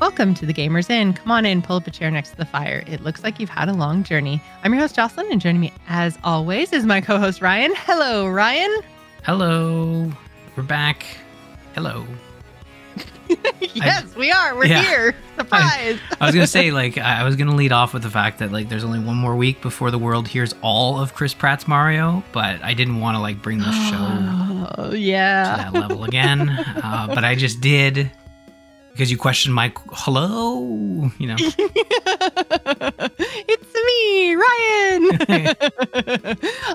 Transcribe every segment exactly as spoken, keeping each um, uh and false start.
Welcome to the Gamers Inn. Come on in, pull up a chair next to the fire. It looks like you've had a long journey. I'm your host, Jocelyn, and joining me, as always, is my co-host, Ryan. Hello, Ryan. Hello. We're back. Hello. Yes, I, we are. We're yeah. here. Surprise. I, I was going to say, like, I was going to lead off with the fact that, like, there's only one more week before the world hears all of Chris Pratt's Mario, but I didn't want to, like, bring the show oh, yeah. to that level again. uh, but I just did because you questioned my hello, you know. It's me, Ryan.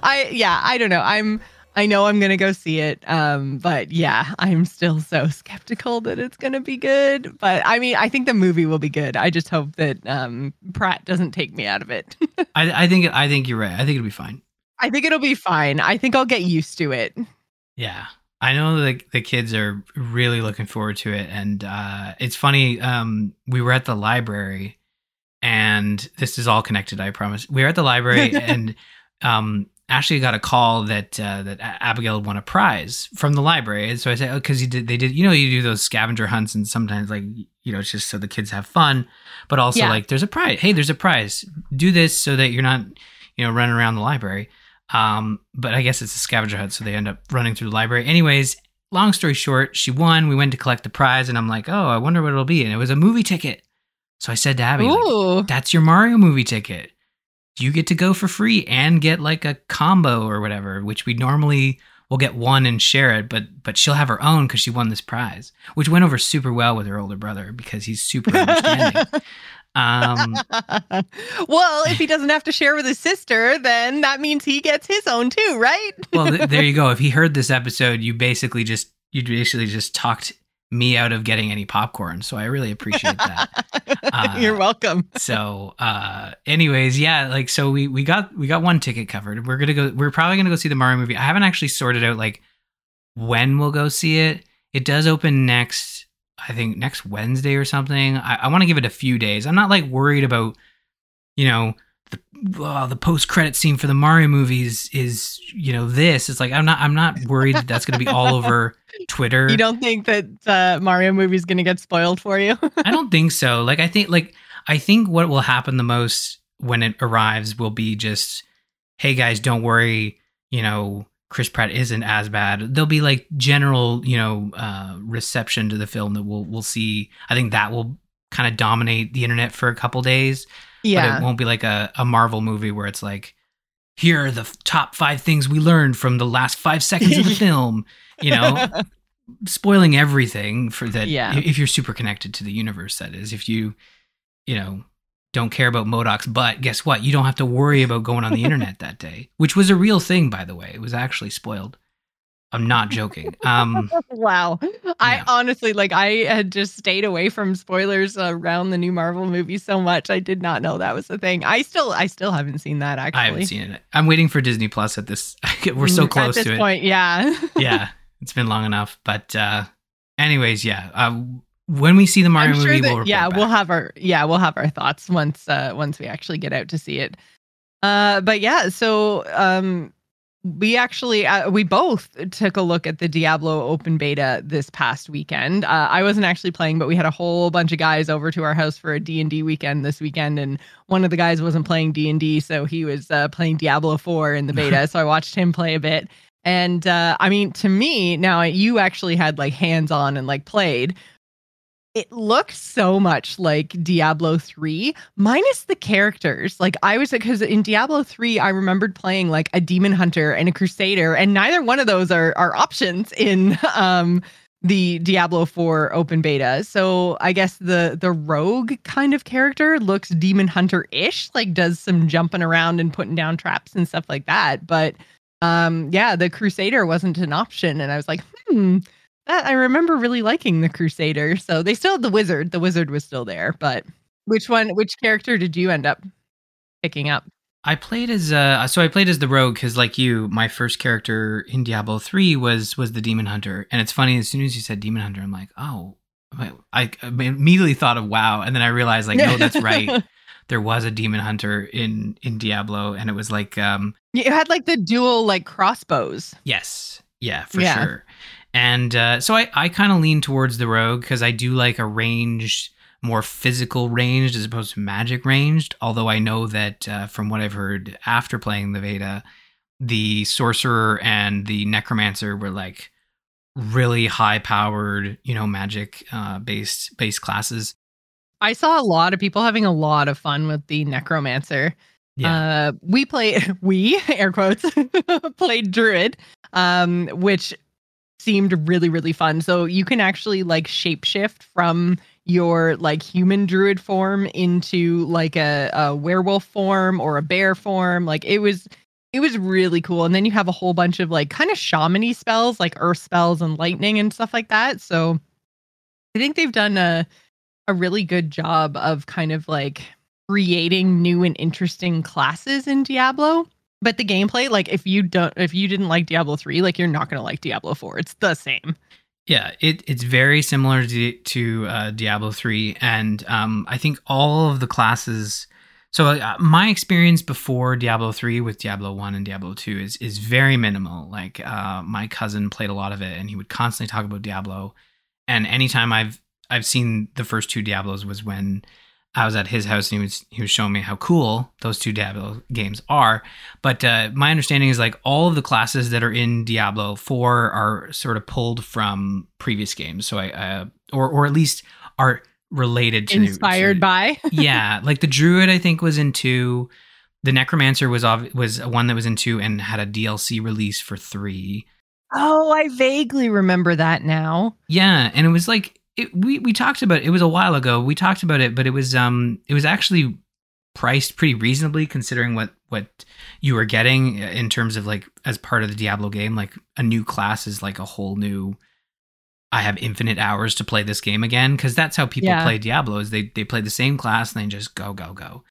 I, yeah, I don't know. I'm. I know I'm going to go see it, um, but yeah, I'm still so skeptical that it's going to be good. But I mean, I think the movie will be good. I just hope that um, Pratt doesn't take me out of it. I, I think I think you're right. I think it'll be fine. I think it'll be fine. I think I'll get used to it. Yeah, I know the the kids are really looking forward to it. And uh, it's funny. Um, we were at the library, and this is all connected, I promise. We were at the library and... Um, Ashley got a call that uh, that Abigail won a prize from the library, and so I said, "Oh, because you did, they did, you know, you do those scavenger hunts, and sometimes, like, you know, it's just so the kids have fun, but also yeah. like there's a prize. Hey, there's a prize. Do this so that you're not, you know, running around the library." Um, but I guess it's a scavenger hunt, so they end up running through the library. Anyways, long story short, she won. We went to collect the prize, and I'm like, "Oh, I wonder what it'll be." And it was a movie ticket. So I said to Abby, like, "That's your Mario movie ticket. You get to go for free and get like a combo or whatever," which we normally will get one and share it, but but she'll have her own because she won this prize, which went over super well with her older brother because he's super understanding. Um, well, if he doesn't have to share with his sister, then that means he gets his own too, right? Well, th- there you go. If he heard this episode, you basically just you basically just talked me out of getting any popcorn, so I really appreciate that. Uh, you're welcome. So uh anyways, yeah, like, so we we got we got one ticket covered. We're gonna go we're probably gonna go see the Mario movie. I haven't actually sorted out like when we'll go see it. It does open next I think next Wednesday or something. I, I want to give it a few days. I'm not like worried about, you know, the, oh, the post-credit scene for the Mario movies is, you know, this. It's like, I'm not I'm not worried that that's going to be all over Twitter. You don't think that uh, Mario movie is going to get spoiled for you? I don't think so. Like, I think like I think what will happen the most when it arrives will be just, hey, guys, don't worry. You know, Chris Pratt isn't as bad. There'll be like general, you know, uh, reception to the film that we'll we'll see. I think that will kind of dominate the internet for a couple days. Yeah. But it won't be like a, a Marvel movie where it's like, here are the f- top five things we learned from the last five seconds of the film, you know, spoiling everything for that. Yeah. If you're super connected to the universe, that is, if you, you know, don't care about M O D O K's butt, guess what? You don't have to worry about going on the internet that day, which was a real thing, by the way. It was actually spoiled. I'm not joking. Um, wow. Yeah. I honestly, like, I had just stayed away from spoilers around the new Marvel movie so much. I did not know that was the thing. I still, I still haven't seen that, actually. I haven't seen it. I'm waiting for Disney Plus at this. We're so close to it. At this point, yeah. Yeah. It's been long enough. But uh, anyways, yeah. Uh, when we see the Mario movie, we'll report back. We'll have our, yeah, we'll have our thoughts once, uh, once we actually get out to see it. Uh, but yeah, so... Um, We actually, uh, we both took a look at the Diablo open beta this past weekend. Uh, I wasn't actually playing, but we had a whole bunch of guys over to our house for a D and D weekend this weekend. And one of the guys wasn't playing D and D, so he was uh, playing Diablo four in the beta. So I watched him play a bit. And uh, I mean, to me, now you actually had like hands on and like played. It looked so much like Diablo three, minus the characters. Like, I was, because in Diablo three, I remembered playing like a Demon Hunter and a Crusader, and neither one of those are, are options in um, the Diablo four open beta. So I guess the, the rogue kind of character looks Demon Hunter-ish, like does some jumping around and putting down traps and stuff like that. But um, yeah, the Crusader wasn't an option. And I was like, hmm. That I remember really liking the Crusader. So they still had the Wizard. The Wizard was still there. But which one, which character did you end up picking up? I played as, uh, so I played as the Rogue because, like you, my first character in Diablo three was was the Demon Hunter. And it's funny, as soon as you said Demon Hunter, I'm like, oh, I, I immediately thought of WoW. And then I realized, like, no, that's right. There was a Demon Hunter in, in Diablo. And it was like... um, it had, like, the dual, like, crossbows. Yes. Yeah, for yeah. sure. And uh, so I, I kind of lean towards the Rogue because I do like a ranged, more physical ranged as opposed to magic ranged. Although I know that uh, from what I've heard after playing the beta, the sorcerer and the necromancer were like really high powered, you know, magic uh, based based classes. I saw a lot of people having a lot of fun with the necromancer. Yeah. Uh, we play we air quotes played Druid, um, which seemed really, really fun. So you can actually like shapeshift from your like human druid form into like a, a werewolf form or a bear form. Like it was it was really cool. And then you have a whole bunch of like kind of shaman-y spells, like earth spells and lightning and stuff like that. So I think they've done a a really good job of kind of like creating new and interesting classes in Diablo. But the gameplay, like if you don't if you didn't like Diablo three, like you're not going to like Diablo four. It's the same. Yeah, it, it's very similar to, to uh, Diablo three. And um, I think all of the classes. So uh, my experience before Diablo three with Diablo one and Diablo two is is very minimal. Like uh, my cousin played a lot of it and he would constantly talk about Diablo. And anytime I've I've seen the first two Diablos was when I was at his house and he was he was showing me how cool those two Diablo games are. But uh, my understanding is like all of the classes that are in Diablo four are sort of pulled from previous games. So I uh, or or at least are related to inspired to, by. Yeah, like the Druid I think was in two, the Necromancer was ov- was one that was in two and had a D L C release for three. Oh, I vaguely remember that now. Yeah, and it was like. It, we we talked about it. It was a while ago. We talked about it, but it was um it was actually priced pretty reasonably considering what, what you were getting in terms of like as part of the Diablo game. Like a new class is like a whole new. I have infinite hours to play this game again because that's how people yeah. play Diablo. Is they they play the same class and they just go go go.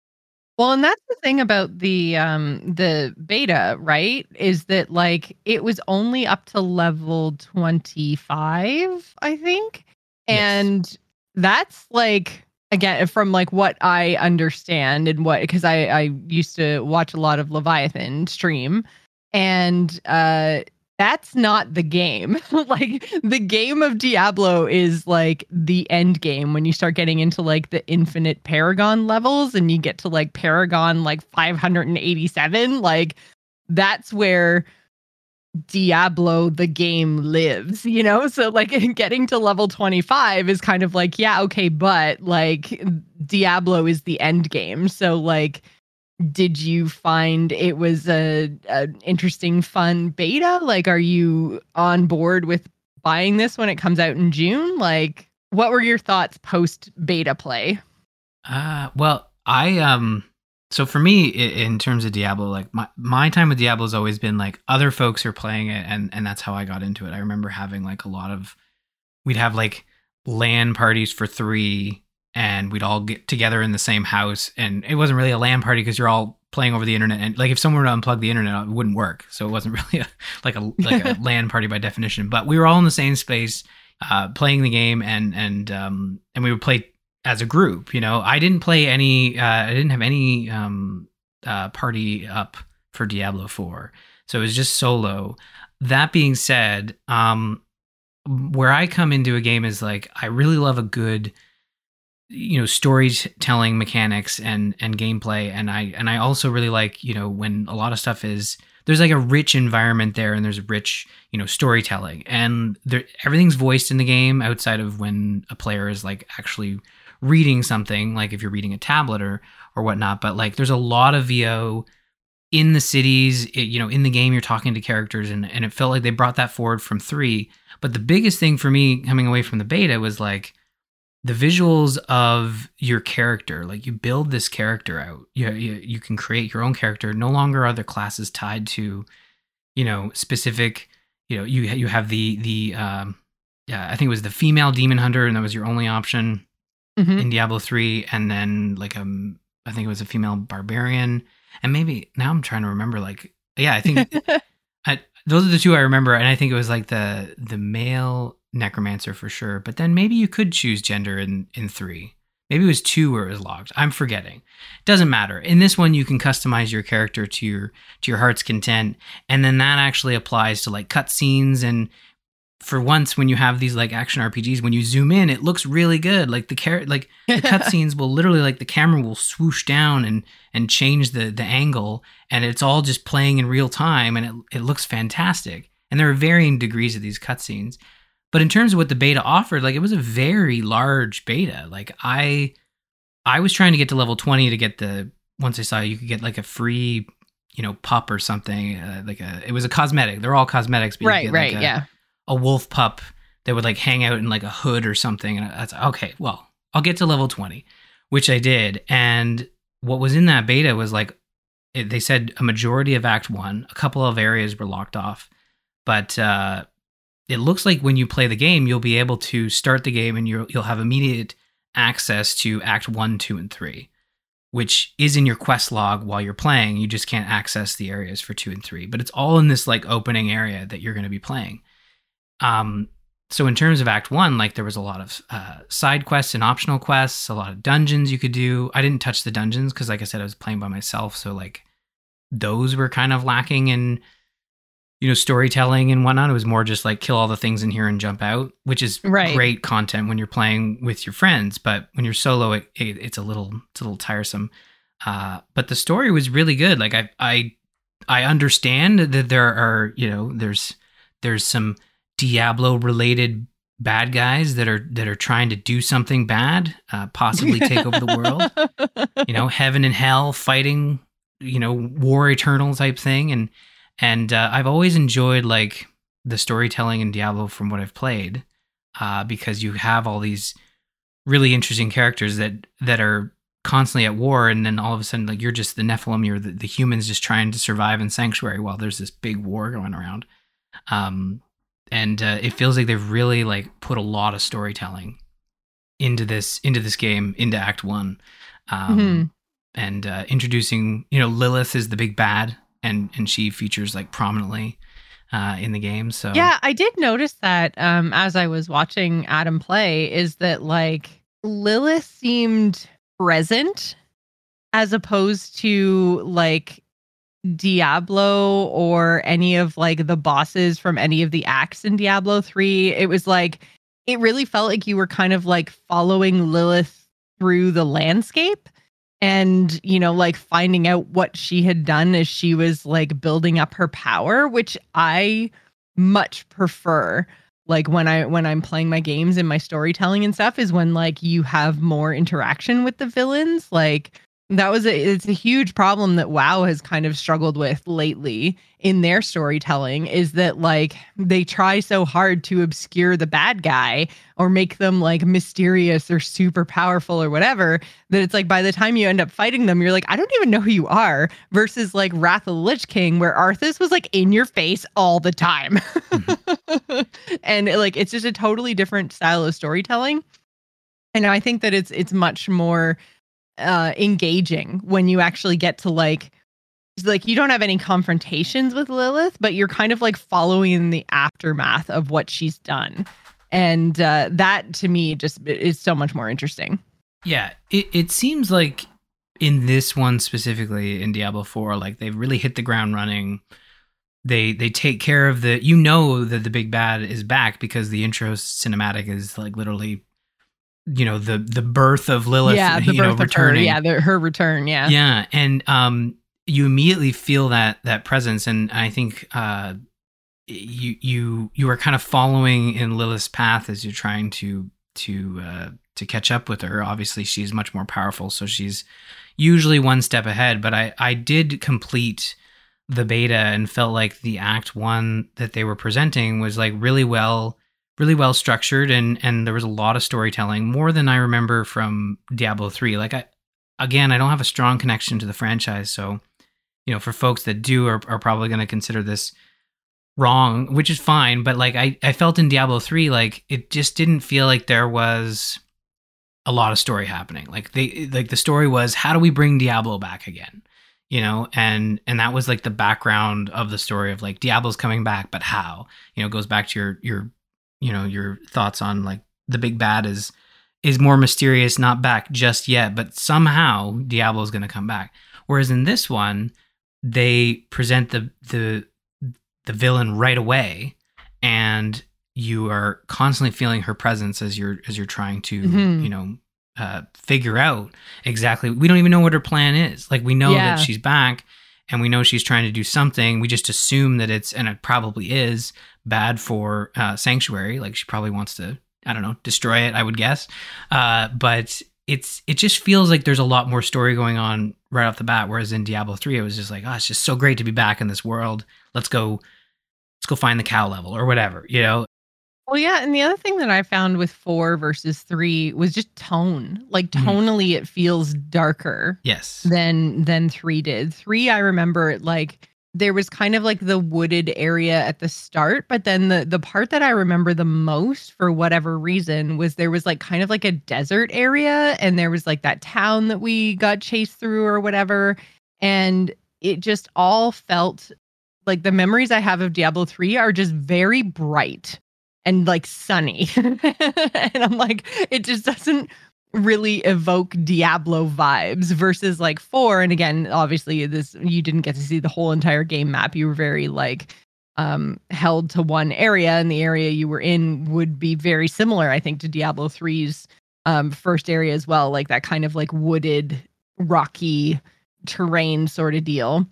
Well, and that's the thing about the um the beta, right? Is that like it was only up to level twenty-five, I think. And yes. That's like, again, from like what I understand and what, because I, I used to watch a lot of Leviathan stream and uh, that's not the game. Like the game of Diablo is like the end game when you start getting into like the infinite Paragon levels and you get to like Paragon like five hundred eighty-seven. Like that's where Diablo the game lives, you know? So like getting to level twenty-five is kind of like, yeah, okay, but like Diablo is the end game. So like, did you find it was a, a interesting, fun beta? Like, are you on board with buying this when it comes out in June? Like, what were your thoughts post beta play? Uh, well, I, um, So for me, in terms of Diablo, like my, my time with Diablo has always been like other folks are playing it, and, and that's how I got into it. I remember having like a lot of, we'd have like LAN parties for three, and we'd all get together in the same house, and it wasn't really a LAN party because you're all playing over the internet, and like if someone were to unplug the internet, it wouldn't work. So it wasn't really a, like a like a LAN party by definition. But we were all in the same space, uh, playing the game, and and um and we would play. As a group, you know, I didn't play any, uh, I didn't have any um, uh, party up for Diablo four. So it was just solo. That being said, um, where I come into a game is like, I really love a good, you know, storytelling mechanics and, and gameplay. And I, and I also really like, you know, when a lot of stuff is, there's like a rich environment there and there's rich, you know, storytelling and there, everything's voiced in the game outside of when a player is like actually reading something, like if you're reading a tablet or or whatnot, but like there's a lot of V O in the cities, it, you know, in the game, you're talking to characters and, and it felt like they brought that forward from three. But the biggest thing for me coming away from the beta was like the visuals of your character. Like you build this character out, you, you, you can create your own character. No longer are the classes tied to, you know, specific, you know, you, you have the, the, um, yeah, I think it was the female Demon Hunter and that was your only option. Mm-hmm. In Diablo three, and then like um, I think it was a female barbarian, and maybe now I'm trying to remember. Like, yeah, I think I, those are the two I remember, and I think it was like the the male necromancer for sure. But then maybe you could choose gender in in three. Maybe it was two where it was locked. I'm forgetting. Doesn't matter. In this one, you can customize your character to your to your heart's content, and then that actually applies to like cutscenes and for once, when you have these like action R P Gs, when you zoom in, it looks really good. Like the car- like the cutscenes will literally, like the camera will swoosh down and and change the the angle, and it's all just playing in real time, and it it looks fantastic. And there are varying degrees of these cutscenes, but in terms of what the beta offered, like it was a very large beta. Like I I was trying to get to level twenty to get the, once I saw you could get like a free, you know, pup or something, uh, like a, it was a cosmetic. They're all cosmetics, but right, you get right, like a, yeah. a wolf pup that would like hang out in like a hood or something. And that's okay, well, I'll get to level twenty, which I did. And what was in that beta was like, it, they said a majority of act one, a couple of areas were locked off, but uh, it looks like when you play the game, you'll be able to start the game and you'll, you'll have immediate access to act one, two, and three, which is in your quest log while you're playing. You just can't access the areas for two and three, but it's all in this like opening area that you're going to be playing. Um, so in terms of Act One, like there was a lot of uh, side quests and optional quests, a lot of dungeons you could do. I didn't touch the dungeons because, like I said, I was playing by myself, so like those were kind of lacking in, you know, storytelling and whatnot. It was more just like kill all the things in here and jump out, which is right. great content when you're playing with your friends, but when you're solo, it, it, it's a little it's a little tiresome. Uh, but the story was really good. Like I I I understand that there are, you know, there's there's some Diablo related bad guys that are that are trying to do something bad, uh, possibly take over the world, you know, heaven and hell fighting, you know, war eternal type thing. And, and, uh, I've always enjoyed like the storytelling in Diablo from what I've played, uh, because you have all these really interesting characters that, that are constantly at war. And then all of a sudden, like you're just the Nephilim, you're the, the humans just trying to survive in sanctuary while there's this big war going around. Um, And uh, it feels like they've really like put a lot of storytelling into this into this game, into Act One, um, mm-hmm. and uh, introducing, you know, Lilith is the big bad, and and she features like prominently uh, in the game. So yeah, I did notice that um, as I was watching Adam play, is that like Lilith seemed present as opposed to like Diablo or any of like the bosses from any of the acts in Diablo three. It was like, it really felt like you were kind of like following Lilith through the landscape and, you know, like finding out what she had done as she was like building up her power, which I much prefer. Like when I when I'm playing my games and my storytelling and stuff is when like you have more interaction with the villains. Like That was a, it's a huge problem that WoW has kind of struggled with lately in their storytelling, is that like they try so hard to obscure the bad guy or make them like mysterious or super powerful or whatever, that it's like by the time you end up fighting them, you're like, I don't even know who you are, versus like Wrath of the Lich King, where Arthas was like in your face all the time. Mm-hmm. And like it's just a totally different style of storytelling. And I think that it's it's much more uh engaging when you actually get to like like you don't have any confrontations with Lilith, but you're kind of like following the aftermath of what she's done, and uh that to me just is so much more interesting. Yeah, it, it seems like in this one specifically, in Diablo four, like they've really hit the ground running. They they take care of the, you know, that the big bad is back because the intro cinematic is like literally, you know, the the birth of Lilith, yeah, the you birth know, of returning. Her, yeah, the, her return, yeah. Yeah, and um, you immediately feel that that presence, and I think uh, you you you are kind of following in Lilith's path as you're trying to to uh, to catch up with her. Obviously, she's much more powerful, so she's usually one step ahead, but I, I did complete the beta and felt like the Act one that they were presenting was like really well really well structured, and, and there was a lot of storytelling, more than I remember from Diablo three. Like I, again, I don't have a strong connection to the franchise. So, you know, for folks that do are, are probably going to consider this wrong, which is fine. But like, I, I felt in Diablo three, like it just didn't feel like there was a lot of story happening. Like they, like the story was, how do we bring Diablo back again? You know, and and that was like the background of the story of like Diablo's coming back, but how, you know, it goes back to your, your, you know, your thoughts on like the big bad is is more mysterious, not back just yet, but somehow Diablo is going to come back. Whereas in this one, they present the the the villain right away, and you are constantly feeling her presence as you're as you're trying to, mm-hmm. you know, uh, figure out exactly. We don't even know what her plan is. Like, we know yeah. that she's back and we know she's trying to do something. We just assume that it's, and it probably is, bad for uh, Sanctuary. Like, she probably wants to, I don't know, destroy it, I would guess. Uh, but it's it just feels like there's a lot more story going on right off the bat. Whereas in Diablo three, it was just like, oh, it's just so great to be back in this world. Let's go, let's go find the cow level or whatever, you know? Well, yeah. And the other thing that I found with four versus three was just tone. Like, tonally, mm-hmm. it feels darker. Yes. Than than three did. Three, I remember it like there was kind of like the wooded area at the start, but then the the part that I remember the most for whatever reason was there was like kind of like a desert area, and there was like that town that we got chased through or whatever, and it just all felt like the memories I have of Diablo three are just very bright. And like sunny. And I'm like, it just doesn't really evoke Diablo vibes versus like four. And again, obviously this, you didn't get to see the whole entire game map. You were very like um, held to one area, and the area you were in would be very similar, I think, to Diablo three's um, first area as well. Like that kind of like wooded, rocky terrain sort of deal.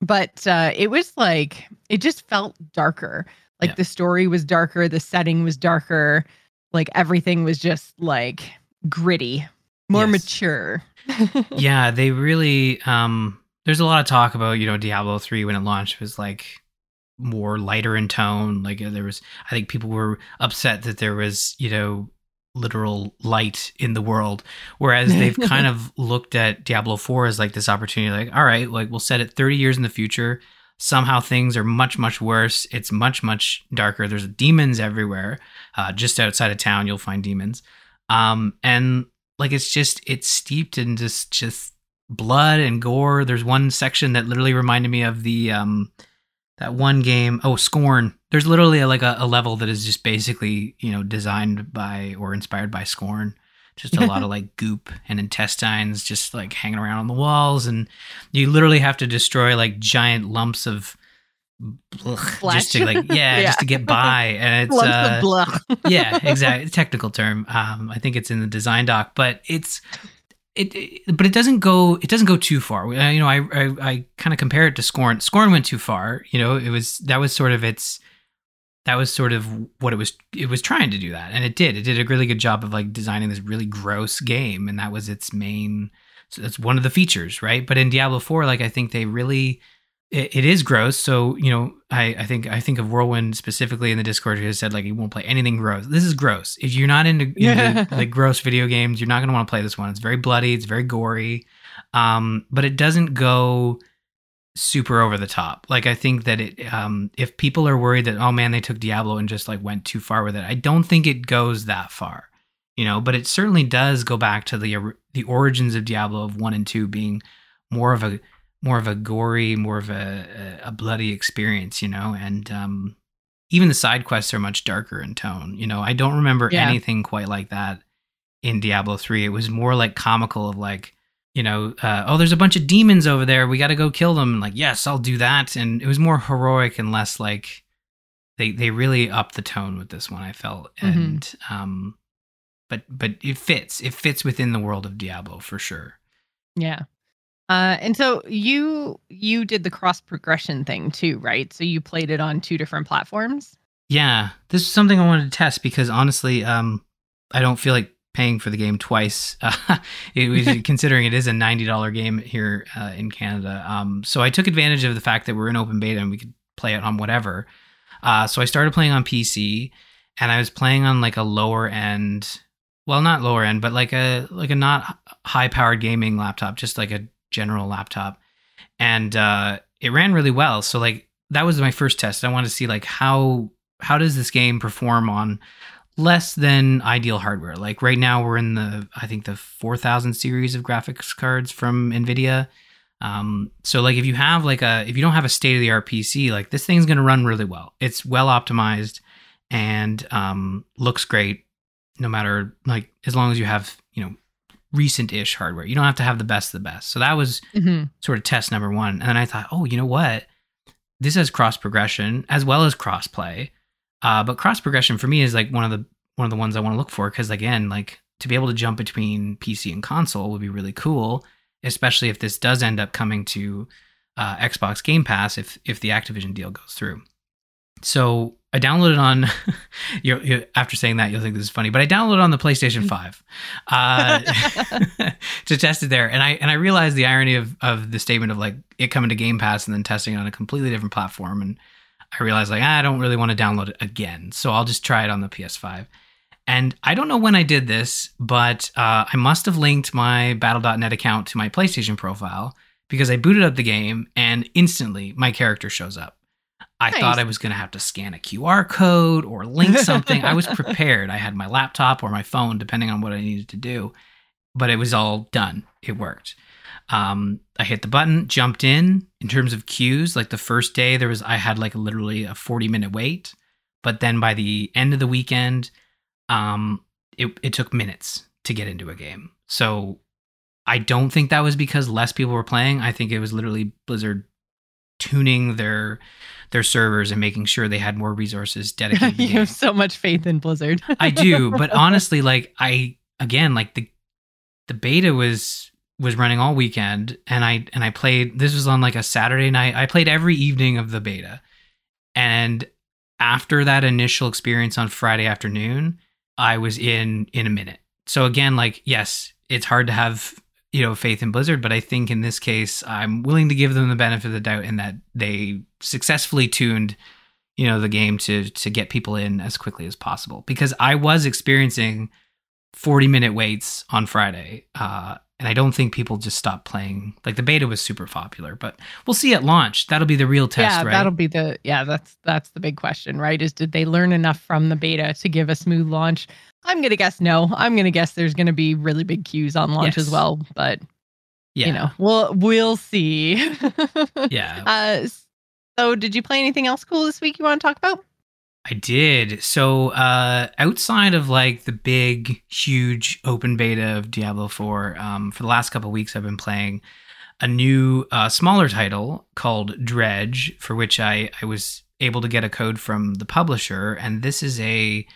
But uh, it was like, it just felt darker. Like yeah. the story was darker, the setting was darker, like everything was just like gritty, more yes. mature. Yeah, they really, um, there's a lot of talk about, you know, Diablo three when it launched was like more lighter in tone. Like there was, I think people were upset that there was, you know, literal light in the world. Whereas they've kind of looked at Diablo four as like this opportunity, like, all right, like we'll set it thirty years in the future. Somehow things are much, much worse. It's much, much darker. There's demons everywhere. Uh, just outside of town, you'll find demons. Um, and like, it's just, it's steeped in just, just blood and gore. There's one section that literally reminded me of the, um, that one game. Oh, Scorn. There's literally a, like a, a level that is just basically, you know, designed by or inspired by Scorn. Just a lot of like goop and intestines just like hanging around on the walls. And you literally have to destroy like giant lumps of blech just to like, yeah, yeah, just to get by. And it's, lumps uh, of yeah, exactly. Technical term. Um, I think it's in the design doc, but it's, it, it, but it doesn't go, it doesn't go too far. You know, I, I, I kind of compare it to Scorn. Scorn went too far. You know, it was, that was sort of its, that was sort of what it was, it was trying to do that. And it did, it did a really good job of like designing this really gross game. And that was its main, so that's one of the features, right? But in Diablo four, like, I think they really, it, it is gross. So, you know, I, I think, I think of Whirlwind specifically in the Discord who has said like, you won't play anything gross. This is gross. If you're not into, into like gross video games, you're not going to want to play this one. It's very bloody. It's very gory. Um, but it doesn't go super over the top. Like, I think that it, um, if people are worried that, oh man, they took Diablo and just like went too far with it, I don't think it goes that far, you know, but it certainly does go back to the, the origins of Diablo of one and two being more of a, more of a gory, more of a, a bloody experience, you know? And, um, even the side quests are much darker in tone. You know, I don't remember yeah. anything quite like that in Diablo three. It was more like comical of like, you know, uh, oh, there's a bunch of demons over there. We got to go kill them. And like, yes, I'll do that. And it was more heroic and less like they they really upped the tone with this one, I felt. Mm-hmm. And um, but but it fits. It fits within the world of Diablo for sure. Yeah. Uh, and so you you did the cross progression thing too, right? So you played it on two different platforms. Yeah, this is something I wanted to test because honestly, um, I don't feel like paying for the game twice, uh, it was, considering it is a ninety dollars game here uh, in Canada. Um, so I took advantage of the fact that we're in open beta and we could play it on whatever. Uh, so I started playing on P C, and I was playing on like a lower end, well, not lower end, but like a like a not high powered gaming laptop, just like a general laptop, and uh, it ran really well. So like that was my first test. I wanted to see like how how does this game perform on less than ideal hardware. Like right now we're in the, I think the four thousand series of graphics cards from NVIDIA. Um, so like if you have like a, if you don't have a state of the art P C, like this thing's going to run really well. It's well optimized and um, looks great no matter like, as long as you have, you know, recent ish hardware, you don't have to have the best of the best. So that was mm-hmm. sort of test number one. And then I thought, oh, you know what? This has cross progression as well as cross play. Uh, but cross progression for me is like one of the one of the ones I want to look for, because again, like to be able to jump between P C and console would be really cool, especially if this does end up coming to uh, Xbox Game Pass if if the Activision deal goes through. So I downloaded on, you're, you're, after saying that, you'll think this is funny, but I downloaded on the PlayStation five uh, to test it there. And I and I realized the irony of, of the statement of like it coming to Game Pass and then testing it on a completely different platform. And I realized like, ah, I don't really want to download it again. So I'll just try it on the P S five. And I don't know when I did this, but uh, I must have linked my Battle dot net account to my PlayStation profile, because I booted up the game and instantly my character shows up. I nice. thought I was going to have to scan a Q R code or link something. I was prepared. I had my laptop or my phone, depending on what I needed to do. But it was all done. It worked. Um, I hit the button, jumped in. In terms of queues, like the first day, there was I had like literally a forty-minute wait. But then by the end of the weekend, um, it, it took minutes to get into a game. So I don't think that was because less people were playing. I think it was literally Blizzard tuning their their servers and making sure they had more resources dedicated. You have so much faith in Blizzard. I do, but honestly, like I again, like the the beta was was running all weekend, and I and I played. This was on like a Saturday night. I played every evening of the beta, and after that initial experience on Friday afternoon, I was in in a minute. So again, like yes, it's hard to have, you know, faith in Blizzard, but I think in this case, I'm willing to give them the benefit of the doubt in that they successfully tuned, you know, the game to to get people in as quickly as possible. Because I was experiencing forty minute waits on Friday, uh, and I don't think people just stopped playing. Like the beta was super popular, but we'll see at launch. That'll be the real test, yeah, right? Yeah, that'll be the yeah. That's that's the big question, right? Is did they learn enough from the beta to give a smooth launch? I'm going to guess no. I'm going to guess there's going to be really big queues on launch yes. as well. But, yeah. you know, we'll, we'll see. yeah. Uh, so did you play anything else cool this week you want to talk about? I did. So uh, outside of like the big, huge open beta of Diablo four, um, for the last couple of weeks, I've been playing a new uh, smaller title called Dredge, for which I, I was able to get a code from the publisher. And this is a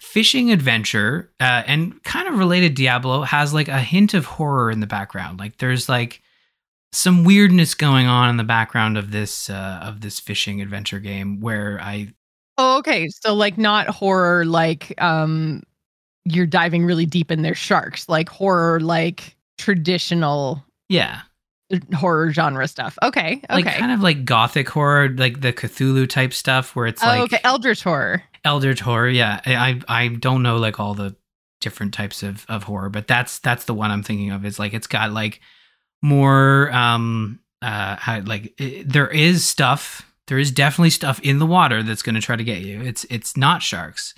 fishing adventure, uh, and kind of related Diablo, has like a hint of horror in the background. Like there's like some weirdness going on in the background of this uh, of this fishing adventure game where I. Oh, okay. So like not horror, like um, you're diving really deep in their sharks, like horror, like traditional. Yeah. Horror genre stuff. Okay. Okay. Like kind of like gothic horror, like the Cthulhu type stuff where it's oh, like. Okay. Eldritch horror. Eldritch horror, yeah. I I don't know like all the different types of, of horror, but that's that's the one I'm thinking of. Is like it's got like more um uh how, like it, there is stuff. There is definitely stuff in the water that's going to try to get you. It's it's not sharks.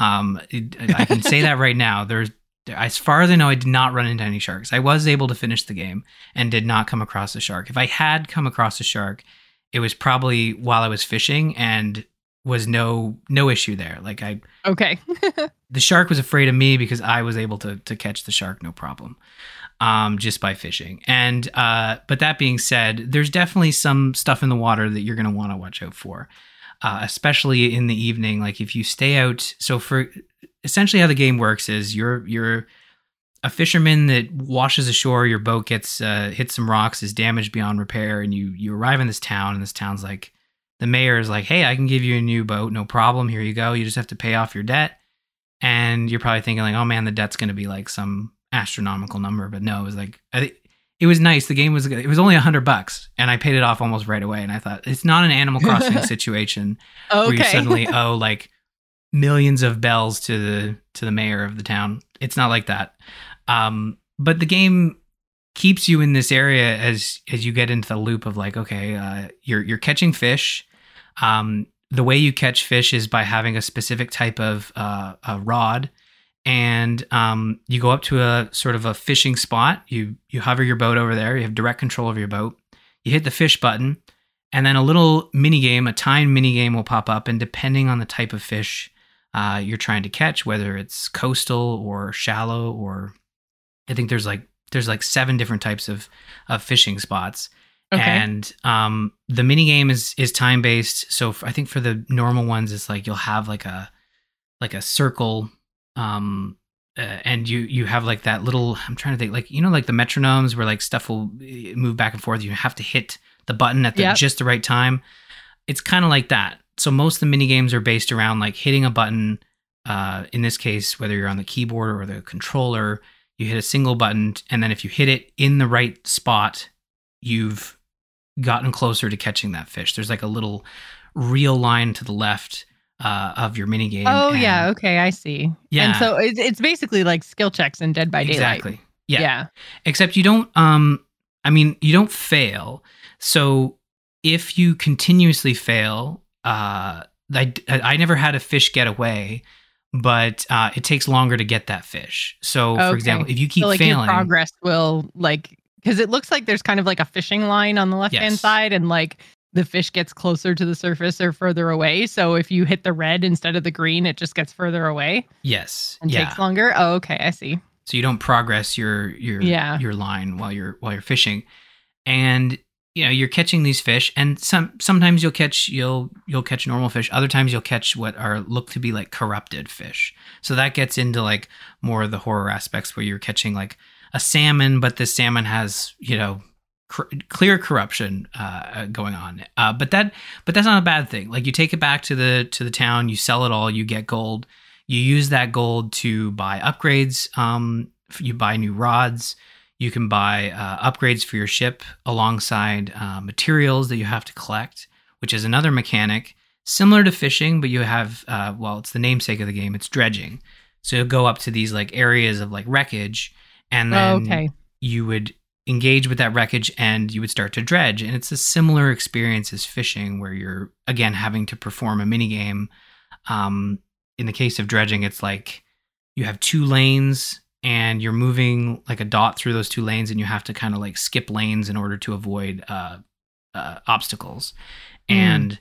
Um, it, I can say that right now. There's as far as I know, I did not run into any sharks. I was able to finish the game and did not come across a shark. If I had come across a shark, it was probably while I was fishing and. was no no issue there. Like I okay the shark was afraid of me because I was able to to catch the shark no problem, um just by fishing. And uh but that being said, there's definitely some stuff in the water that you're going to want to watch out for, uh especially in the evening. Like if you stay out, so for essentially how the game works is you're you're a fisherman that washes ashore, your boat gets uh hits some rocks, is damaged beyond repair, and you you arrive in this town, and this town's like, the mayor is like, hey, I can give you a new boat. No problem. Here you go. You just have to pay off your debt. And you're probably thinking like, oh man, the debt's going to be like some astronomical number. But no, it was like, it was nice. The game was, it was only a hundred bucks and I paid it off almost right away. And I thought, it's not an Animal Crossing situation okay. where you suddenly owe like millions of bells to the, to the mayor of the town. It's not like that. Um, but the game keeps you in this area as as you get into the loop of like, okay, uh, you're you're catching fish. Um, the way you catch fish is by having a specific type of uh, a rod, and um, you go up to a sort of a fishing spot. You you hover your boat over there. You have direct control over your boat. You hit the fish button, and then a little mini game, a timed mini game, will pop up. And depending on the type of fish uh, you're trying to catch, whether it's coastal or shallow, or I think there's like There's like seven different types of, of fishing spots. Okay. And um, the mini game is is time based. So for, I think for the normal ones, it's like you'll have like a like a circle, um, uh, and you you have like that little. I'm trying to think, like you know, like the metronomes where like stuff will move back and forth. You have to hit the button at the yep. just the right time. It's kind of like that. So most of the mini games are based around like hitting a button. Uh, in this case, whether you're on the keyboard or the controller, you hit a single button, and then if you hit it in the right spot, you've gotten closer to catching that fish. There's like a little reel line to the left uh, of your minigame. Oh, and, yeah. Okay, I see. Yeah. And so it's, it's basically like skill checks in Dead by Daylight. Exactly. Yeah. yeah. Except you don't, um, I mean, you don't fail. So if you continuously fail, uh, I, I never had a fish get away. But uh, it takes longer to get that fish. So, okay. for example, if you keep so, like, failing, your progress will like because it looks like there's kind of like a fishing line on the left hand yes. side, and like the fish gets closer to the surface or further away. So if you hit the red instead of the green, it just gets further away. Yes, and yeah. takes longer. Oh, okay, I see. So you don't progress your your yeah. your line while you're while you're fishing, and you know you're catching these fish, and some sometimes you'll catch you'll you'll catch normal fish, other times you'll catch what are look to be like corrupted fish. So that gets into like more of the horror aspects where you're catching like a salmon, but this salmon has you know cr- clear corruption uh, going on. Uh, but that but that's not a bad thing. Like you take it back to the to the town, you sell it all, you get gold, you use that gold to buy upgrades. Um, you buy new rods. You can buy uh, upgrades for your ship alongside uh, materials that you have to collect, which is another mechanic similar to fishing, but you have, uh, well, it's the namesake of the game. It's dredging. So you'll go up to these like areas of like wreckage, and then oh, okay. you would engage with that wreckage and you would start to dredge. And it's a similar experience as fishing where you're, again, having to perform a minigame. Um, in the case of dredging, it's like you have two lanes and you're moving like a dot through those two lanes, and you have to kind of like skip lanes in order to avoid uh, uh, obstacles. Mm. And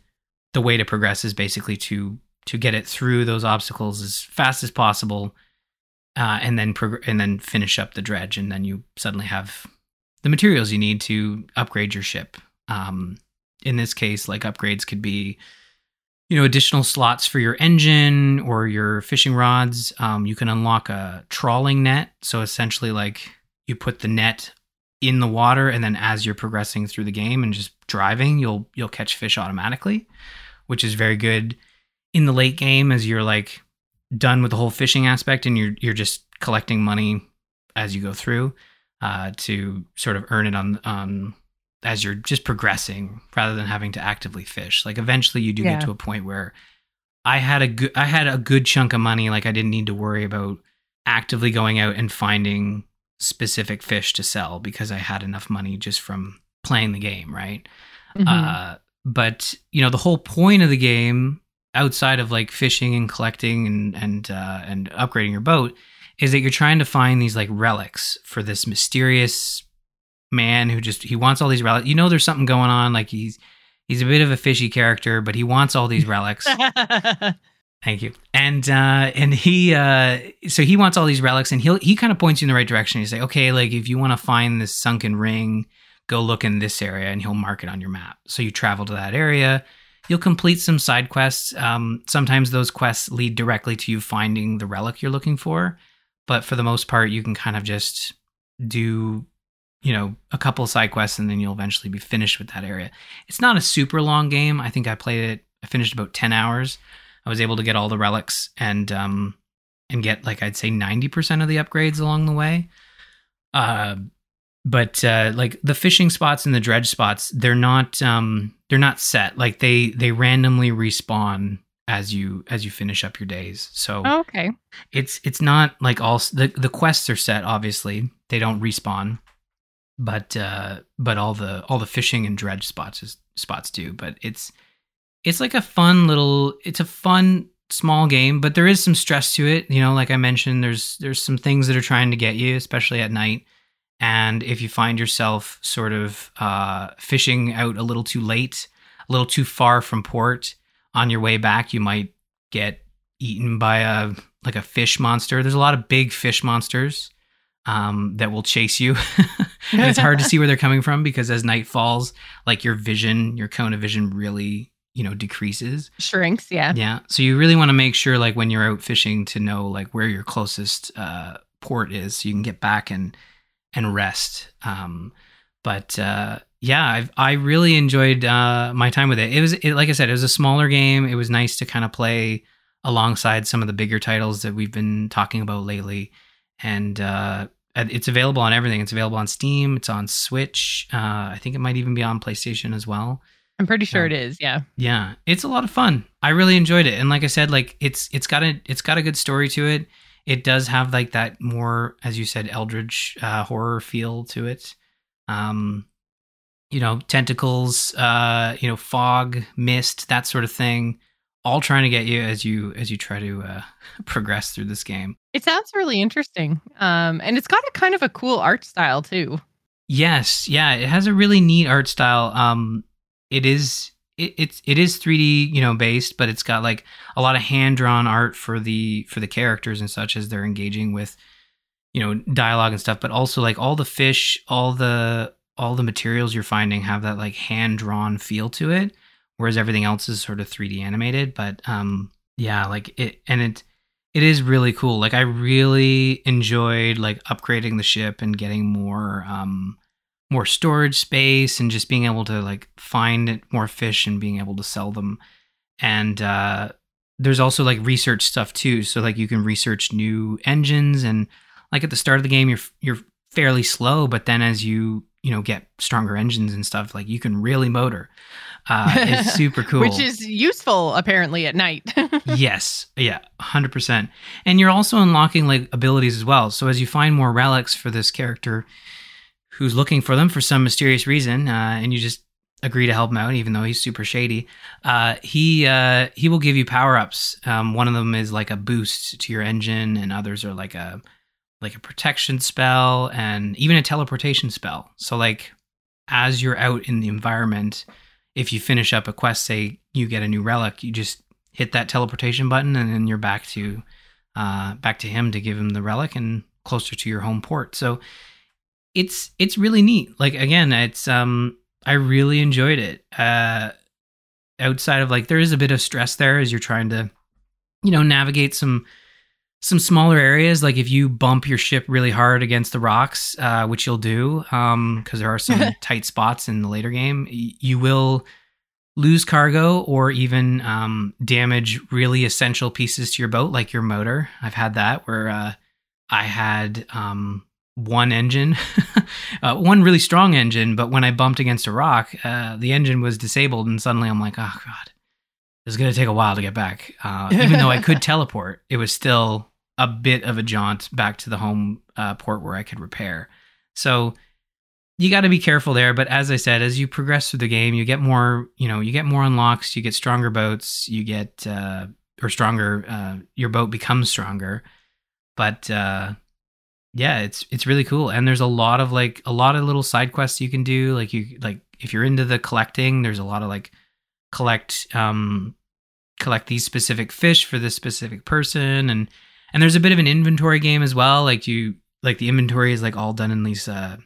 the way to progress is basically to to get it through those obstacles as fast as possible, uh, and then prog- and then finish up the dredge, and then you suddenly have the materials you need to upgrade your ship. Um, in this case, like upgrades could be, you know, additional slots for your engine or your fishing rods. Um, you can unlock a trawling net. So essentially, like, you put the net in the water, and then as you're progressing through the game and just driving, you'll you'll catch fish automatically, which is very good in the late game as you're like done with the whole fishing aspect, and you're you're just collecting money as you go through uh, to sort of earn it on on. as you're just progressing rather than having to actively fish. Like eventually you do yeah. get to a point where I had a good, I had a good chunk of money. Like I didn't need to worry about actively going out and finding specific fish to sell because I had enough money just from playing the game. Right. Mm-hmm. Uh, but you know, the whole point of the game outside of like fishing and collecting and, and, uh, and upgrading your boat is that you're trying to find these like relics for this mysterious man who just he wants all these relics. You know, there's something going on. Like he's he's a bit of a fishy character, but he wants all these relics. Thank you. And uh, and he uh, so he wants all these relics, and he he kind of points you in the right direction. He's like, okay, like if you want to find this sunken ring, go look in this area, and he'll mark it on your map. So you travel to that area. You'll complete some side quests. Um, sometimes those quests lead directly to you finding the relic you're looking for, but for the most part, you can kind of just do, you know, a couple side quests, and then you'll eventually be finished with that area. It's not a super long game. I think I played it, I finished about ten hours. I was able to get all the relics and um, and get, like, I'd say ninety percent of the upgrades along the way. Uh, but, uh, like, the fishing spots and the dredge spots, they're not um, they're not set. Like, they they randomly respawn as you as you finish up your days. So oh, okay. It's it's not, like, all... The, the quests are set, obviously. They don't respawn. But uh, but all the all the fishing and dredge spots is, spots do. But it's it's like a fun little it's a fun small game. But there is some stress to it, you know. Like I mentioned, there's there's some things that are trying to get you, especially at night. And if you find yourself sort of uh, fishing out a little too late, a little too far from port, on your way back, you might get eaten by a like a fish monster. There's a lot of big fish monsters. um, that will chase you. And it's hard to see where they're coming from, because as night falls, like your vision, your cone of vision really, you know, decreases. Shrinks, yeah. Yeah. So you really want to make sure, like, when you're out fishing, to know, like, where your closest uh, port is, so you can get back and and rest. Um, but, uh, yeah, I've, I really enjoyed uh, my time with it. It was, it, like I said, it was a smaller game. It was nice to kind of play alongside some of the bigger titles that we've been talking about lately. And uh, it's available on everything. It's available on Steam. It's on Switch. Uh, I think it might even be on PlayStation as well. I'm pretty sure um, it is. Yeah. Yeah. It's a lot of fun. I really enjoyed it. And like I said, like it's, it's got a, it's got a good story to it. It does have like that more, as you said, Eldritch uh, horror feel to it. Um, you know, tentacles, uh, you know, fog, mist, that sort of thing, all trying to get you as you, as you try to uh, progress through this game. It sounds really interesting. Um, and it's got a kind of a cool art style too. Yes. Yeah. It has a really neat art style. Um, It is it, it's it is three D, you know, based, but it's got like a lot of hand drawn art for the for the characters and such, as they're engaging with, you know, dialogue and stuff. But also like all the fish, all the all the materials you're finding have that like hand drawn feel to it, whereas everything else is sort of three D animated. But um, yeah, like it and it it is really cool. Like I really enjoyed like upgrading the ship and getting more. Um, more storage space and just being able to like find more fish and being able to sell them. And uh, there's also like research stuff too. So like you can research new engines, and like at the start of the game, you're, you're fairly slow, but then as you, you know, get stronger engines and stuff, like you can really motor. Uh, it's super cool. Which is useful apparently at night. Yes. Yeah. one hundred percent. And you're also unlocking like abilities as well. So as you find more relics for this character, who's looking for them for some mysterious reason, uh, and you just agree to help him out, even though he's super shady, uh, he uh, he will give you power-ups. Um, one of them is like a boost to your engine, and others are like a like a protection spell, and even a teleportation spell. So like as you're out in the environment, if you finish up a quest, say you get a new relic, you just hit that teleportation button, and then you're back to uh, back to him to give him the relic and closer to your home port. So It's it's really neat. Like again, it's um I really enjoyed it. Uh, outside of like there is a bit of stress there as you're trying to, you know, navigate some some smaller areas. Like if you bump your ship really hard against the rocks, uh, which you'll do, um, because there are some tight spots in the later game, y- you will lose cargo or even um damage really essential pieces to your boat, like your motor. I've had that where uh, I had um. one engine, uh, one really strong engine, but when I bumped against a rock, uh, the engine was disabled, and suddenly I'm like, oh god, this is gonna take a while to get back. Uh, even though I could teleport, it was still a bit of a jaunt back to the home uh, port where I could repair. So you got to be careful there. But as I said, as you progress through the game, you get more, you know, you get more unlocks, you get stronger boats, you get uh, or stronger, uh, your boat becomes stronger, but. Uh, Yeah, it's it's really cool, and there's a lot of like a lot of little side quests you can do. Like you like if you're into the collecting, there's a lot of like collect um collect these specific fish for this specific person, and and there's a bit of an inventory game as well. Like you like the inventory is like all done in these. Uh,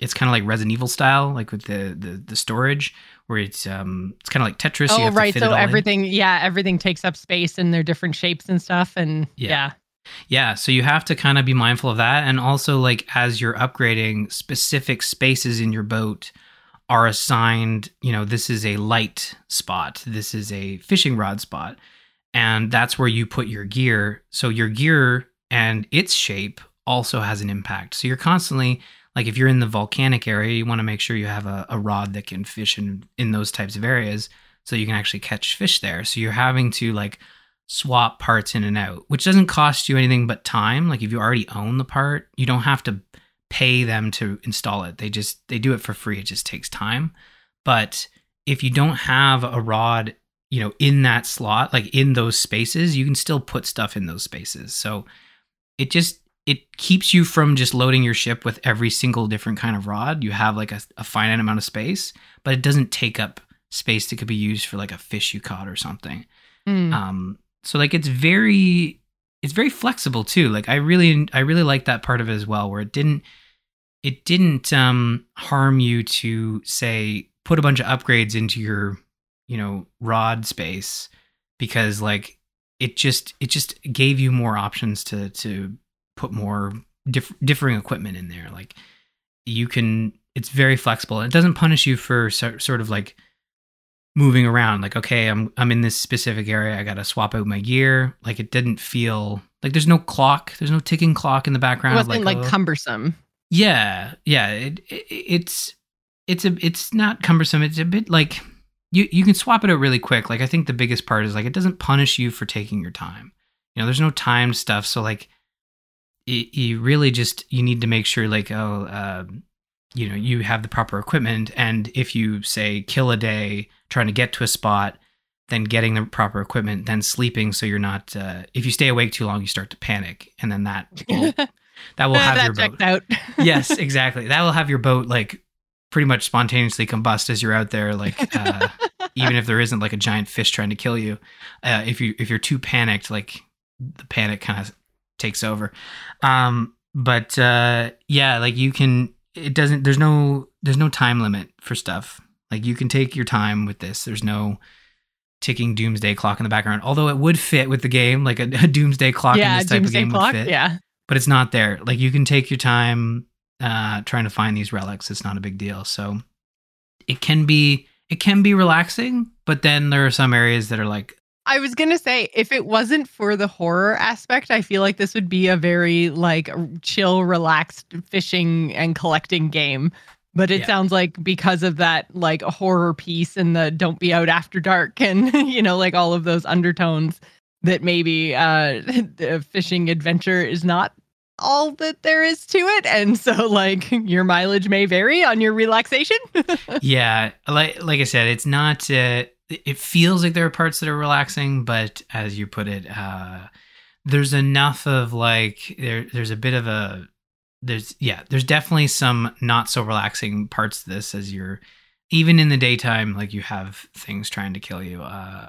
it's kind of like Resident Evil style, like with the the, the storage where it's um it's kind of like Tetris. Oh, you have right, to fit so it all everything in. Yeah, everything takes up space, and they're different shapes and stuff, and yeah. yeah. Yeah, so you have to kind of be mindful of that. And also, like, as you're upgrading, specific spaces in your boat are assigned, you know, this is a light spot, this is a fishing rod spot, and that's where you put your gear. So your gear and its shape also has an impact. So you're constantly, like, if you're in the volcanic area, you want to make sure you have a, a rod that can fish in, in those types of areas so you can actually catch fish there. So you're having to, like, swap parts in and out, which doesn't cost you anything but time. Like if you already own the part, you don't have to pay them to install it. They just they do it for free. It just takes time. But if you don't have a rod, you know, in that slot, like in those spaces, you can still put stuff in those spaces. So it just it keeps you from just loading your ship with every single different kind of rod. You have like a, a finite amount of space, but it doesn't take up space that could be used for like a fish you caught or something. Mm. Um, So like it's very it's very flexible too. Like I really, I really like that part of it as well, where it didn't, it didn't um, harm you to say put a bunch of upgrades into your, you know, rod space, because like it just, it just gave you more options to to put more diff- differing equipment in there. Like you can, it's very flexible. It doesn't punish you for so, sort of like moving around. Like, okay, I'm I'm in this specific area, I gotta swap out my gear. Like it didn't feel like there's no clock, there's no ticking clock in the background. It wasn't like, like oh. cumbersome. Yeah, yeah. It, it it's it's a it's not cumbersome. It's a bit like you you can swap it out really quick. Like I think the biggest part is like it doesn't punish you for taking your time. You know, there's no timed stuff. So like it, you really just you need to make sure like oh uh, you know you have the proper equipment, and if you say kill a day trying to get to a spot, then getting the proper equipment, then sleeping, so you're not. Uh, if you stay awake too long, you start to panic, and then that will, that will have that your boat. Checked out. Yes, exactly. That will have your boat like pretty much spontaneously combust as you're out there. Like uh, even if there isn't like a giant fish trying to kill you, uh, if you if you're too panicked, like the panic kind of takes over. Um, but uh, yeah, like you can. It doesn't. There's no. There's no time limit for stuff. Like you can take your time with this. There's no ticking doomsday clock in the background. Although it would fit with the game, like a, a doomsday clock yeah, in this type of game clock, would fit. Yeah. But it's not there. Like you can take your time uh, trying to find these relics. It's not a big deal. So it can be it can be relaxing, but then there are some areas that are like. I was gonna say, if it wasn't for the horror aspect, I feel like this would be a very like chill, relaxed fishing and collecting game. But it yeah. sounds like because of that, like a horror piece and the don't be out after dark and, you know, like all of those undertones that maybe uh, a fishing adventure is not all that there is to it. And so like your mileage may vary on your relaxation. yeah. Like, like I said, it's not uh, it feels like there are parts that are relaxing. But as you put it, uh, there's enough of like there. there's a bit of a. There's yeah, there's definitely some not so relaxing parts to this, as you're even in the daytime, like you have things trying to kill you. Uh,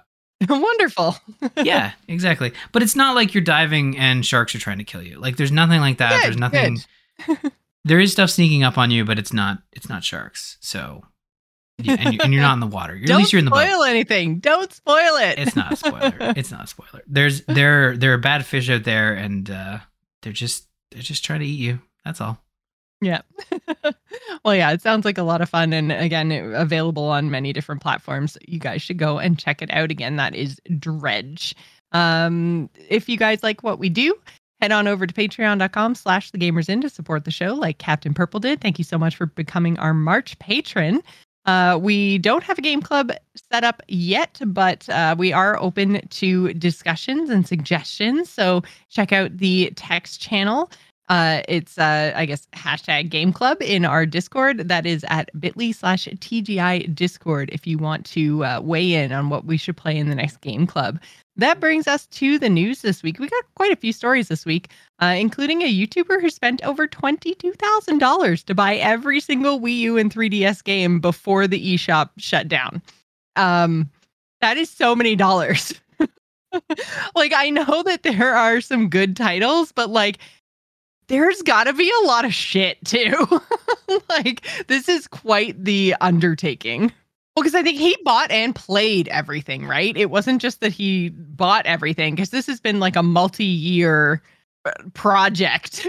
Wonderful. yeah, exactly. But it's not like you're diving and sharks are trying to kill you. Like there's nothing like that. Good, there's nothing. There is stuff sneaking up on you, but it's not. It's not sharks. So yeah, and, you, and you're not in the water. You're, Don't at least you're in the boat. Spoil anything. Don't spoil it. It's not a spoiler. It's not a spoiler. There's there there are bad fish out there, and uh, they're just they're just trying to eat you. That's all. Yeah. Well, yeah, it sounds like a lot of fun. And again, it, available on many different platforms. You guys should go and check it out. Again, that is Dredge. Um, if you guys like what we do, head on over to patreon.com slash thegamersin to support the show like Captain Purple did. Thank you so much for becoming our March patron. Uh, we don't have a game club set up yet, but uh, we are open to discussions and suggestions. So check out the text channel. Uh, it's, uh, I guess, hashtag Game Club in our Discord. That is at bit.ly slash TGI Discord if you want to uh, weigh in on what we should play in the next Game Club. That brings us to the news this week. We got quite a few stories this week, uh, including a YouTuber who spent over twenty-two thousand dollars to buy every single Wii U and three D S game before the eShop shut down. Um, that is so many dollars. Like, I know that there are some good titles, but like... there's got to be a lot of shit, too. Like, this is quite the undertaking. Well, because I think he bought and played everything, right? It wasn't just that he bought everything, because this has been like a multi-year project.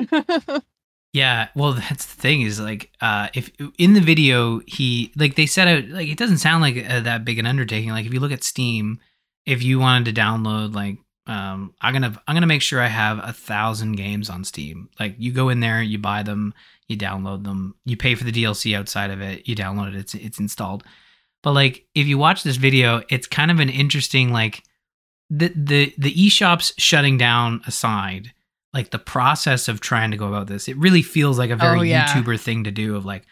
Yeah, well, that's the thing is, like, uh, if in the video, he, like, they set out, like, it doesn't sound like uh, that big an undertaking. Like, if you look at Steam, if you wanted to download, like, Um, I'm going to, I'm going to make sure I have a thousand games on Steam. Like you go in there, you buy them, you download them, you pay for the D L C outside of it, you download it, it's, it's installed. But like, if you watch this video, it's kind of an interesting, like the, the, the eShop's shutting down aside, like the process of trying to go about this, it really feels like a very oh, yeah. YouTuber thing to do of like,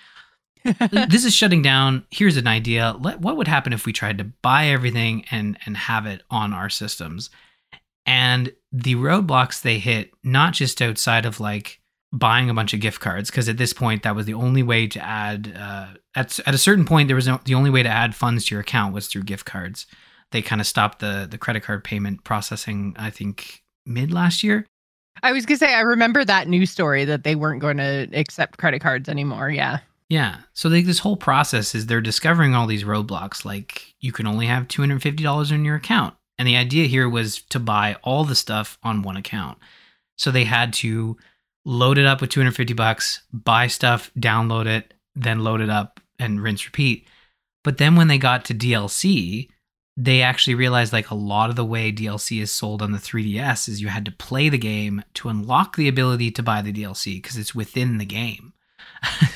this is shutting down. Here's an idea. Let, what would happen if we tried to buy everything and, and have it on our systems? And the roadblocks they hit, not just outside of like buying a bunch of gift cards, because at this point that was the only way to add. Uh, at at a certain point, there was no, the only way to add funds to your account was through gift cards. They kind of stopped the the credit card payment processing, I think mid last year. I was going to say, I remember that news story that they weren't going to accept credit cards anymore. Yeah. Yeah. So they, this whole process is they're discovering all these roadblocks, like you can only have two hundred fifty dollars in your account. And the idea here was to buy all the stuff on one account. So they had to load it up with two hundred fifty bucks, buy stuff, download it, then load it up and rinse, repeat. But then when they got to D L C, they actually realized like a lot of the way D L C is sold on the three D S is you had to play the game to unlock the ability to buy the D L C because it's within the game.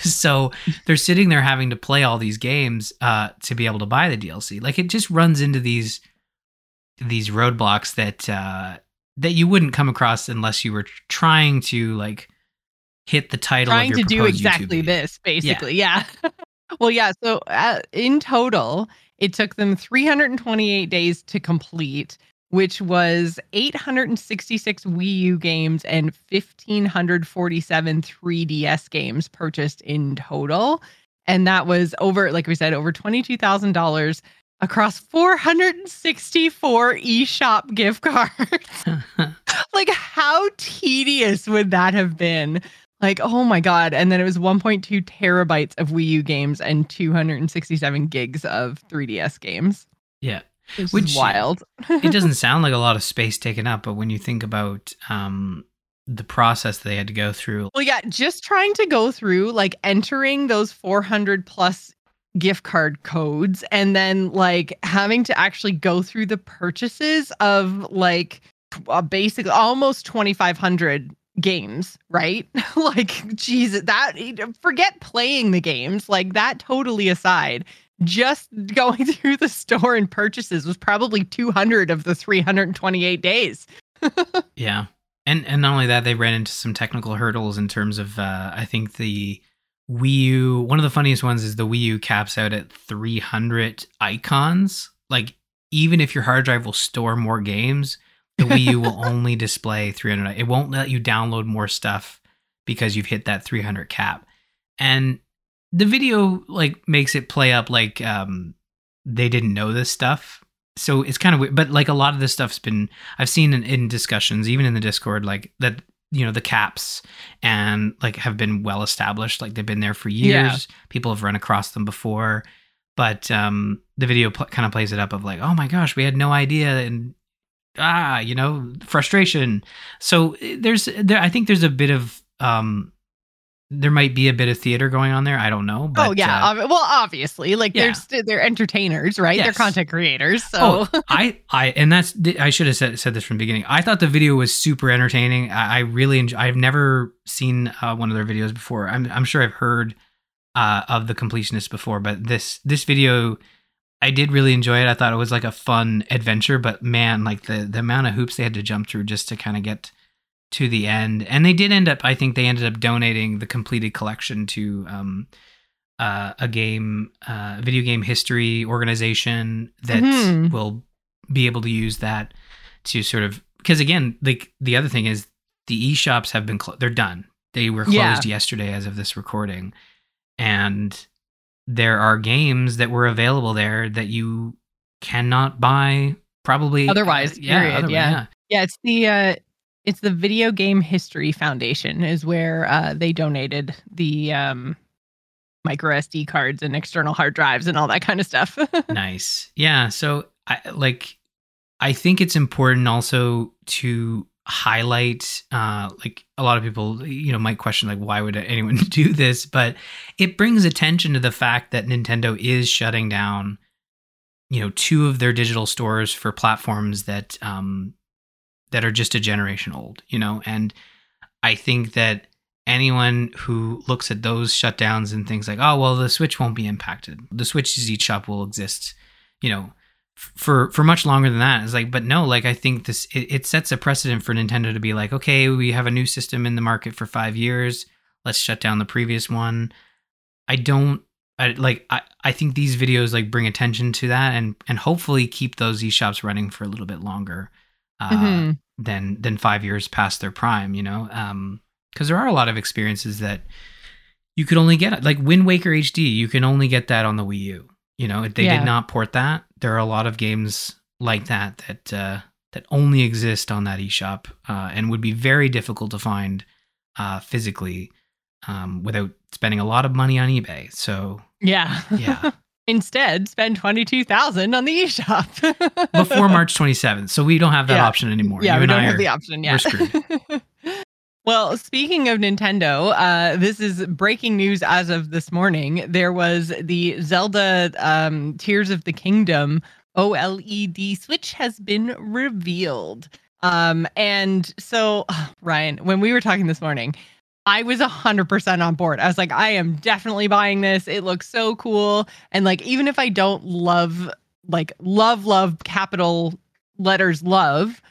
So they're sitting there having to play all these games uh, to be able to buy the D L C. Like it just runs into these these roadblocks that uh, that you wouldn't come across unless you were trying to like hit the title. Trying of your to do exactly this, basically. Yeah. yeah. Well, yeah. So uh, in total, it took them three hundred twenty-eight days to complete, which was eight hundred sixty-six Wii U games and one thousand five hundred forty-seven three D S games purchased in total. And that was over, like we said, over twenty-two thousand dollars across four hundred sixty-four eShop gift cards. Like, how tedious would that have been? Like, oh my God. And then it was one point two terabytes of Wii U games and two hundred sixty-seven gigs of three D S games. Yeah. Which, which is wild. It doesn't sound like a lot of space taken up, but when you think about um, the process they had to go through. Well, yeah, just trying to go through, like entering those four hundred plus gift card codes and then like having to actually go through the purchases of like uh, basically almost twenty-five hundred games, right? Like, Jesus, that, forget playing the games, like that totally aside, just going through the store and purchases was probably two hundred of the three hundred twenty-eight days. Yeah. And and not only that, they ran into some technical hurdles in terms of, uh, I think the Wii U, one of the funniest ones is the Wii U caps out at three hundred icons. Like, even if your hard drive will store more games, the Wii U will only display three hundred. It won't let you download more stuff because you've hit that three hundred cap. And the video like makes it play up like um, they didn't know this stuff. So it's kind of weird. But like a lot of this stuff's been, I've seen in, in discussions, even in the Discord, like that, you know, the caps and like have been well established. Like they've been there for years. Yeah. People have run across them before. But um, the video pl- kind of plays it up of like, oh my gosh, we had no idea. And ah, you know, frustration. So there's, there, I think there's a bit of, um, there might be a bit of theater going on there. I don't know. But, oh yeah. Uh, ob- well, obviously like yeah. they're, they're entertainers, right? Yes. They're content creators. So oh, I, I, and that's, I should have said, said this from the beginning. I thought the video was super entertaining. I, I really enjoy, I've never seen uh, one of their videos before. I'm, I'm sure I've heard uh, of the completionist before, but this, this video, I did really enjoy it. I thought it was like a fun adventure, but man, like the, the amount of hoops they had to jump through just to kind of get to the end. And they did end up, I think they ended up donating the completed collection to um, uh, a game, uh, video game history organization that mm-hmm. will be able to use that to sort of, because again, like the other thing is the eShops have been, clo- they're done. They were closed yeah. yesterday as of this recording. And there are games that were available there that you cannot buy probably otherwise. Yeah, period, otherwise, yeah. yeah. Yeah. It's the, uh, it's the Video Game History Foundation is where, uh, they donated the, um, micro S D cards and external hard drives and all that kind of stuff. Nice. Yeah. So I, like, I think it's important also to highlight, uh, like a lot of people, you know, might question like, why would anyone do this? But it brings attention to the fact that Nintendo is shutting down, you know, two of their digital stores for platforms that, um, that are just a generation old, you know? And I think that anyone who looks at those shutdowns and thinks like, oh, well, the Switch won't be impacted. The Switch's eShop will exist, you know, for for much longer than that. It's like, but no, like I think this it, it sets a precedent for Nintendo to be like, okay, we have a new system in the market for five years, let's shut down the previous one. I don't I, like I, I think these videos like bring attention to that and and hopefully keep those eShops running for a little bit longer uh, mm-hmm. than than five years past their prime, you know, um because there are a lot of experiences that you could only get, like Wind Waker H D, you can only get that on the Wii U, you know. They yeah. did not port that. There are a lot of games like that that uh, that only exist on that eShop uh, and would be very difficult to find uh, physically um, without spending a lot of money on eBay. So yeah, yeah. Instead, spend twenty-two thousand dollars on the eShop before March twenty-seventh. So we don't have that yeah. option anymore. Yeah, you we don't have are, the option. Yeah. We're screwed. Well, speaking of Nintendo, uh, this is breaking news as of this morning. There was the Zelda um, Tears of the Kingdom OLED Switch has been revealed. Um, and so, Ryan, when we were talking this morning, I was one hundred percent on board. I was like, I am definitely buying this. It looks so cool. And like, even if I don't love, like love, love, capital letters love,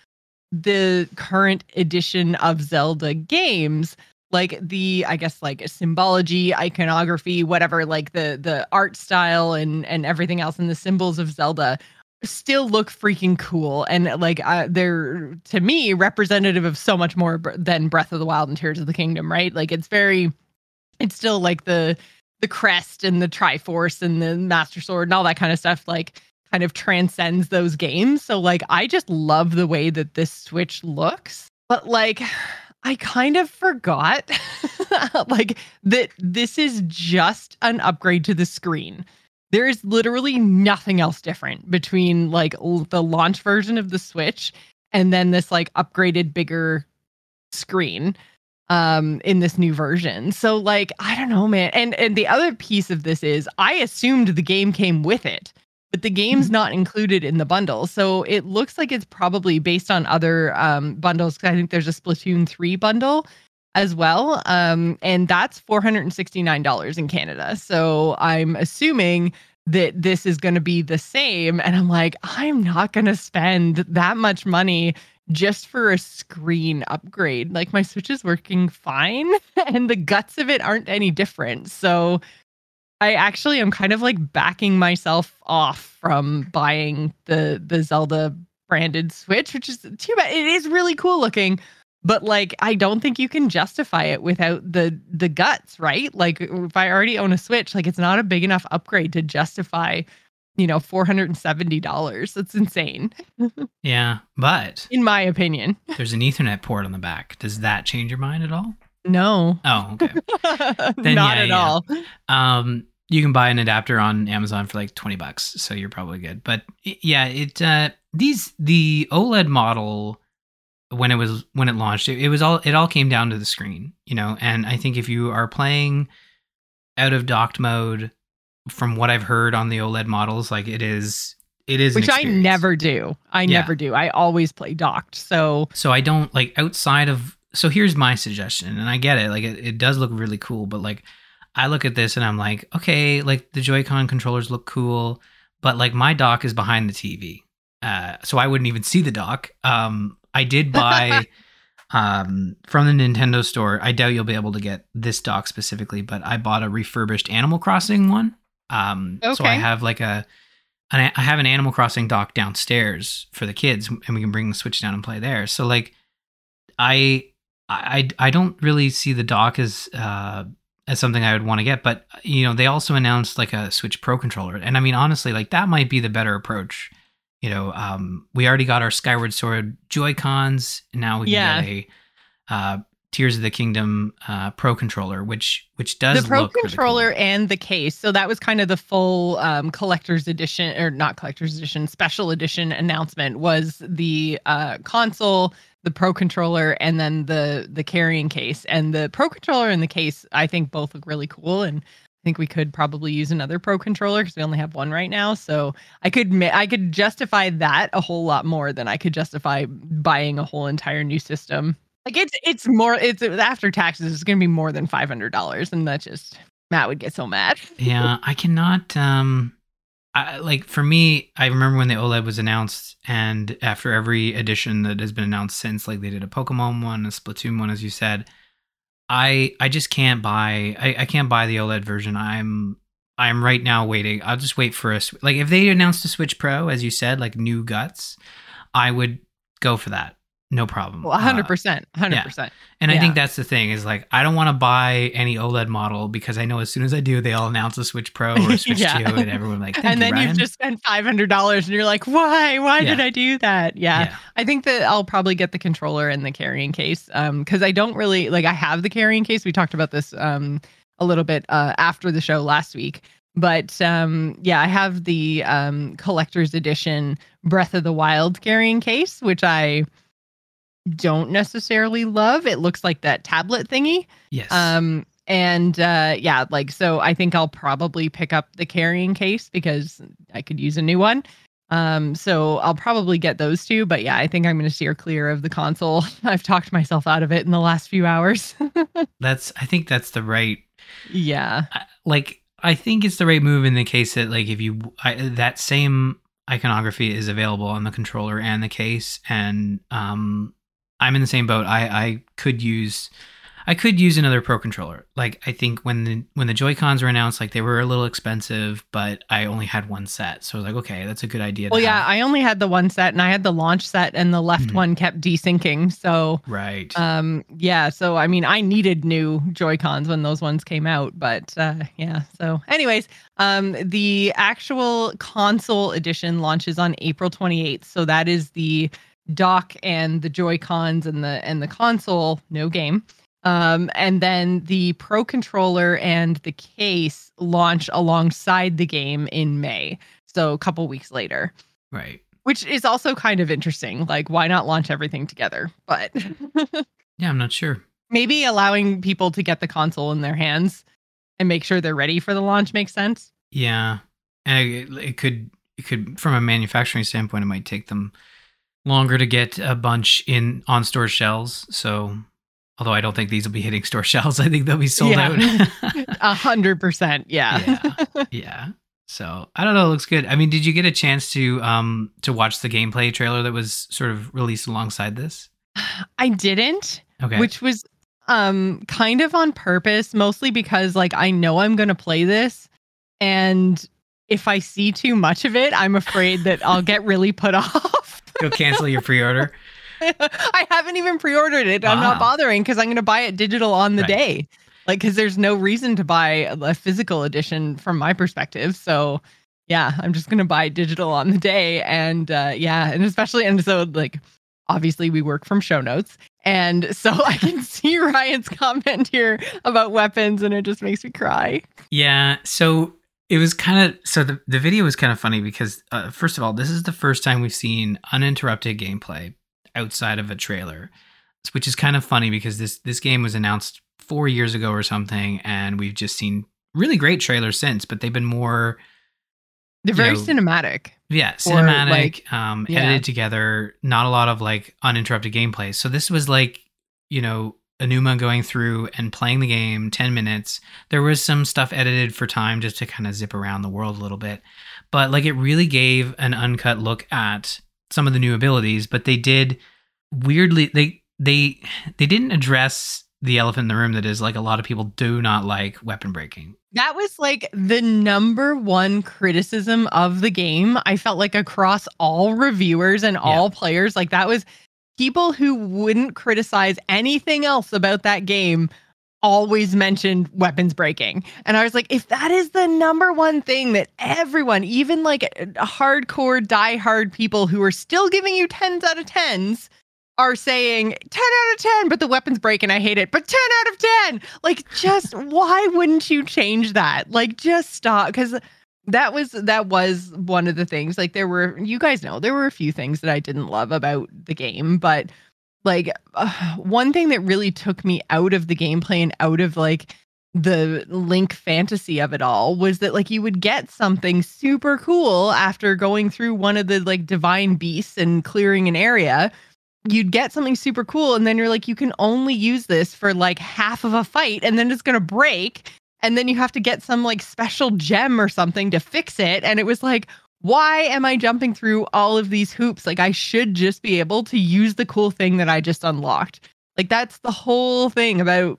the current edition of Zelda games, like the, I guess, like symbology, iconography, whatever, like the the art style and and everything else and the symbols of Zelda still look freaking cool. And like uh, they're, to me, representative of so much more than Breath of the Wild and Tears of the Kingdom, right? Like it's very, it's still like the the crest and the Triforce and the Master Sword and all that kind of stuff, like kind of transcends those games. So like, I just love the way that this Switch looks, but like, I kind of forgot like that this is just an upgrade to the screen. There is literally nothing else different between like l- the launch version of the Switch and then this like upgraded bigger screen um, in this new version. So like, I don't know, man. And and the other piece of this is I assumed the game came with it, but the game's not included in the bundle. So it looks like it's probably based on other um, bundles, because I think there's a Splatoon three bundle as well. Um, and that's four hundred sixty-nine dollars in Canada. So I'm assuming that this is going to be the same. And I'm like, I'm not going to spend that much money just for a screen upgrade. Like my Switch is working fine and the guts of it aren't any different. So I actually am kind of like backing myself off from buying the the Zelda branded Switch, which is too bad. It is really cool looking, but like I don't think you can justify it without the the guts, right? Like if I already own a Switch, like it's not a big enough upgrade to justify, you know, four hundred seventy dollars. That's insane. Yeah, but in my opinion, there's an Ethernet port on the back. Does that change your mind at all? No. Oh, okay. Then, not yeah, at yeah. all. Um, You can buy an adapter on Amazon for like twenty bucks, so you're probably good. But yeah, it uh, these the OLED model when it was when it launched, it, it was all it all came down to the screen, you know. And I think if you are playing out of docked mode, from what I've heard on the OLED models, like it is it is which an I never do. I yeah. never do. I always play docked. So so I don't like outside of. So here's my suggestion, and I get it. Like it, it does look really cool, but like. I look at this and I'm like, okay, like the Joy-Con controllers look cool, but like my dock is behind the T V. Uh, so I wouldn't even see the dock. Um, I did buy um, from the Nintendo store. I doubt you'll be able to get this dock specifically, but I bought a refurbished Animal Crossing one. Um, okay. So I have like a, I have an Animal Crossing dock downstairs for the kids and we can bring the Switch down and play there. So like, I, I, I don't really see the dock as, uh, as something I would want to get, but you know, they also announced like a Switch Pro controller. And I mean, honestly, like that might be the better approach. You know, um, we already got our Skyward Sword Joy-Cons. Now we yeah. can get a uh, Tears of the Kingdom uh, Pro controller, which, which does the Pro look controller really cool. And the case. So that was kind of the full um, collector's edition or not collector's edition, special edition announcement was the uh, console, the Pro Controller, and then the the carrying case. And the Pro Controller and the case, I think both look really cool. And I think we could probably use another Pro Controller because we only have one right now. So I could I could justify that a whole lot more than I could justify buying a whole entire new system. Like it's it's more it's after taxes, it's going to be more than five hundred dollars, and that just Matt would get so mad. Yeah, I cannot. Um... I, like for me, I remember when the OLED was announced, and after every edition that has been announced since, like they did a Pokemon one, a Splatoon one, as you said, I I just can't buy I, I can't buy the OLED version. I'm I'm right now waiting. I'll just wait for a like if they announced a Switch Pro, as you said, like new guts, I would go for that. No problem. Well, one hundred percent. one hundred percent. Yeah. And yeah. I think that's the thing is like, I don't want to buy any OLED model because I know as soon as I do, they'll announce a Switch Pro or a Switch yeah. two and everyone like, and you, then Ryan. You've just spent five hundred dollars and you're like, why? Why yeah. did I do that? Yeah. yeah. I think that I'll probably get the controller and the carrying case um, because I don't really, like I have the carrying case. We talked about this um, a little bit uh, after the show last week. But um, yeah, I have the um, collector's edition Breath of the Wild carrying case, which I... don't necessarily love. It looks like that tablet thingy. Yes. Um. And uh, yeah, like, so I think I'll probably pick up the carrying case because I could use a new one. Um. So I'll probably get those two. But yeah, I think I'm going to steer clear of the console. I've talked myself out of it in the last few hours. That's, I think that's the right. Yeah. I, like, I think it's the right move in the case that like if you, I, that same iconography is available on the controller and the case. And um. I'm in the same boat. I, I could use, I could use another Pro controller. Like I think when the when the Joy-Cons were announced, like they were a little expensive, but I only had one set, so I was like, okay, that's a good idea. Well, yeah, have. I only had the one set, and I had the launch set, and the left mm-hmm. one kept desyncing. So right, um, yeah. So I mean, I needed new Joy-Cons when those ones came out, but uh, yeah. So, anyways, um, the actual console edition launches on April twenty-eighth. So that is the dock and the Joy-Cons and the and the console, no game. Um, and then the Pro Controller and the case launch alongside the game in May. So a couple weeks later. Right. Which is also kind of interesting. Like, why not launch everything together? But yeah, I'm not sure. Maybe allowing people to get the console in their hands and make sure they're ready for the launch makes sense. Yeah. And it, it could it could from a manufacturing standpoint, it might take them longer to get a bunch in on store shelves. So, although I don't think these will be hitting store shelves, I think they'll be sold yeah. out. A hundred percent. Yeah. Yeah. Yeah. So I don't know. It looks good. I mean, did you get a chance to, um, to watch the gameplay trailer that was sort of released alongside this? I didn't, okay. Which was, um, kind of on purpose, mostly because like, I know I'm going to play this, and if I see too much of it, I'm afraid that I'll get really put off. You'll cancel your pre-order. I haven't even pre-ordered it. Wow. I'm not bothering because I'm going to buy it digital on the right. day. Like, because there's no reason to buy a physical edition from my perspective. So, yeah, I'm just going to buy digital on the day. And uh, yeah, and especially, and so like, obviously we work from show notes. And so I can see Ryan's comment here about weapons, and it just makes me cry. Yeah. So it was kind of, so the, the video was kind of funny because, uh, first of all, this is the first time we've seen uninterrupted gameplay outside of a trailer, which is kind of funny because this, this game was announced four years ago or something, and we've just seen really great trailers since, but they've been more... They're very know, cinematic. Yeah, cinematic, like, um, yeah. edited together, not a lot of like uninterrupted gameplay. So this was like, you know... Enuma going through and playing the game ten minutes. There was some stuff edited for time just to kind of zip around the world a little bit. But like it really gave an uncut look at some of the new abilities, but they did weirdly they they they didn't address the elephant in the room that is like a lot of people do not like weapon breaking. That was like the number one criticism of the game. I felt like across all reviewers and all yeah. players, like that was people who wouldn't criticize anything else about that game always mentioned weapons breaking. And I was like, if that is the number one thing that everyone, even like hardcore diehard people who are still giving you tens out of tens are saying ten out of ten, but the weapons break and I hate it, but ten out of ten, like just why wouldn't you change that? Like just stop. Because That was that was one of the things, like there were, you guys know, there were a few things that I didn't love about the game, but like uh, one thing that really took me out of the gameplay and out of like the Link fantasy of it all was that like you would get something super cool after going through one of the like divine beasts and clearing an area. You'd get something super cool and then you're like, you can only use this for like half of a fight and then it's going to break. And then you have to get some like special gem or something to fix it. And it was like, why am I jumping through all of these hoops? Like I should just be able to use the cool thing that I just unlocked. Like that's the whole thing about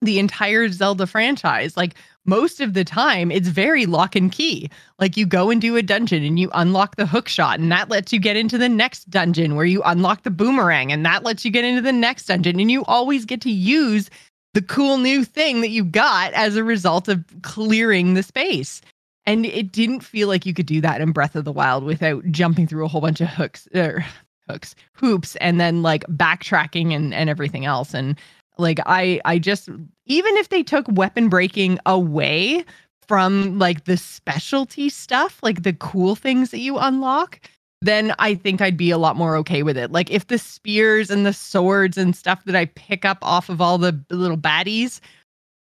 the entire Zelda franchise. Like, most of the time, it's very lock and key. Like, you go and do a dungeon and you unlock the hook shot, and that lets you get into the next dungeon where you unlock the boomerang, and that lets you get into the next dungeon. And you always get to use the cool new thing that you got as a result of clearing the space. And it didn't feel like you could do that in Breath of the Wild without jumping through a whole bunch of hooks, er, hooks, hoops, and then like backtracking and, and everything else. And like, I, I just, even if they took weapon breaking away from like the specialty stuff, like the cool things that you unlock, then I think I'd be a lot more okay with it. Like, if the spears and the swords and stuff that I pick up off of all the little baddies,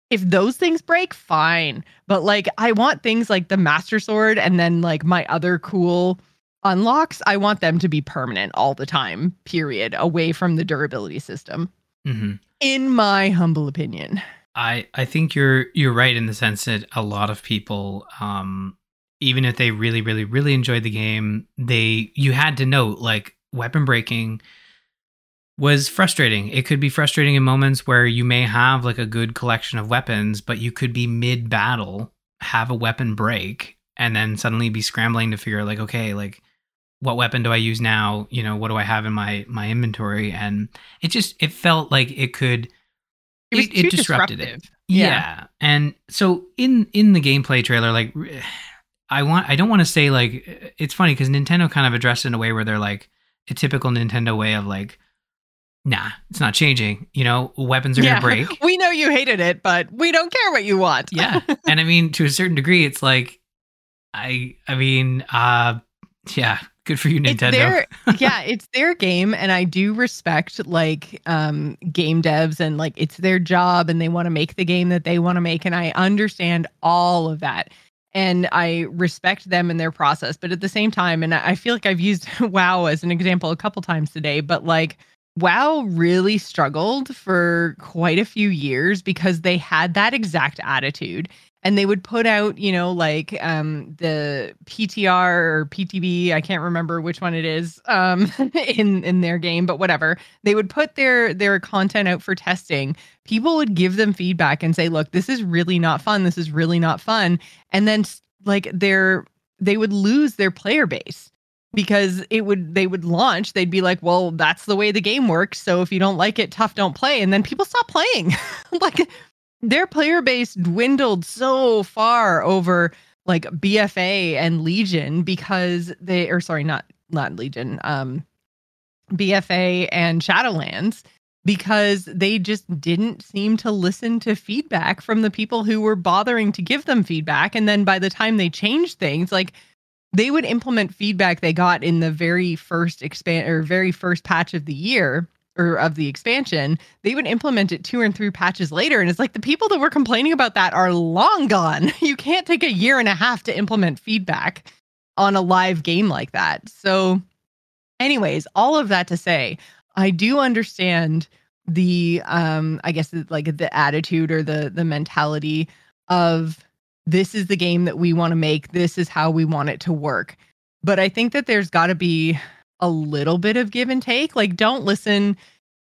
if those things break, fine. But like, I want things like the Master Sword and then like my other cool unlocks, I want them to be permanent all the time, period, away from the durability system. Mm-hmm. In my humble opinion. I, I think you're you're right in the sense that a lot of people, um, even if they really, really, really enjoyed the game, they you had to note, like, weapon breaking was frustrating. It could be frustrating in moments where you may have like a good collection of weapons, but you could be mid-battle, have a weapon break, and then suddenly be scrambling to figure like, okay, like, what weapon do I use now? You know, what do I have in my, my inventory? And it just, it felt like it could, it, was it, it disrupted disruptive. it. Yeah. yeah. And so in, in the gameplay trailer, like I want, I don't want to say like, it's funny because Nintendo kind of addressed it in a way where they're like a typical Nintendo way of like, nah, it's not changing. You know, weapons are yeah. going to break. We know you hated it, but we don't care what you want. yeah. And I mean, to a certain degree, it's like, I, I mean, uh, yeah. Good for you, Nintendo. It's their, yeah, it's their game, and I do respect like um, game devs, and like it's their job, and they want to make the game that they want to make, and I understand all of that, and I respect them and their process. But at the same time, and I feel like I've used WoW as an example a couple times today, but like WoW really struggled for quite a few years because they had that exact attitude. And they would put out, you know, like um, the P T R or P T B, I can't remember which one it is um, in, in their game, but whatever. They would put their their content out for testing. People would give them feedback and say, look, this is really not fun. This is really not fun. And then like their they would lose their player base. Because it would, they would launch, they'd be like, well, that's the way the game works. So if you don't like it, tough, don't play. And then people stop playing. Like, their player base dwindled so far over like B F A and Legion because they, or sorry, not, not Legion, um, B F A and Shadowlands, because they just didn't seem to listen to feedback from the people who were bothering to give them feedback. And then by the time they changed things, like, they would implement feedback they got in the very first expand or very first patch of the year or of the expansion. They would implement it two and three patches later. And it's like the people that were complaining about that are long gone. You can't take a year and a half to implement feedback on a live game like that. So anyways, all of that to say, I do understand the, um, I guess, like the attitude or the the mentality of, this is the game that we want to make. This is how we want it to work. But I think that there's got to be a little bit of give and take. Like, don't listen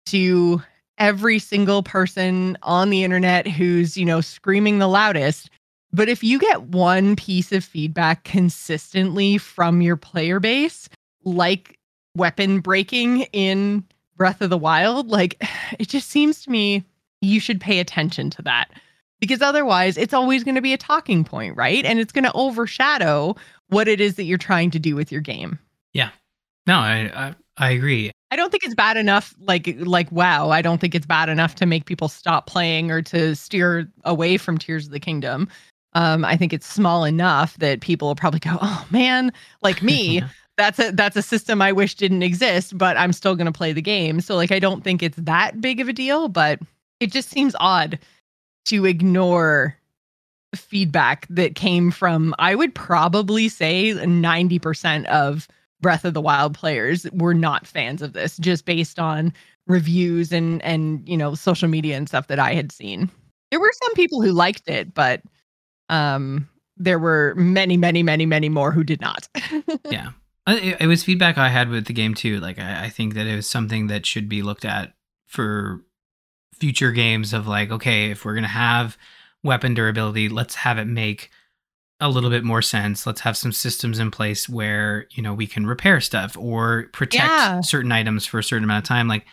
to every single person on the internet who's, you know, screaming the loudest. But if you get one piece of feedback consistently from your player base, like weapon breaking in Breath of the Wild, like, it just seems to me you should pay attention to that. Because otherwise, it's always going to be a talking point, right? And it's going to overshadow what it is that you're trying to do with your game. Yeah. No, I, I I agree. I don't think it's bad enough, like, like WoW. I don't think it's bad enough to make people stop playing or to steer away from Tears of the Kingdom. Um, I think it's small enough that people will probably go, oh, man, like me, that's a that's a system I wish didn't exist, but I'm still going to play the game. So, like, I don't think it's that big of a deal, but it just seems odd to ignore feedback that came from, I would probably say ninety percent of Breath of the Wild players were not fans of this, just based on reviews and, and, you know, social media and stuff that I had seen. There were some people who liked it, but um, there were many, many, many, many more who did not. Yeah. It, it was feedback I had with the game too. Like, I, I think that it was something that should be looked at for future games of like, okay, if we're going to have weapon durability, let's have it make a little bit more sense. Let's have some systems in place where, you know, we can repair stuff or protect yeah. certain items for a certain amount of time. Like,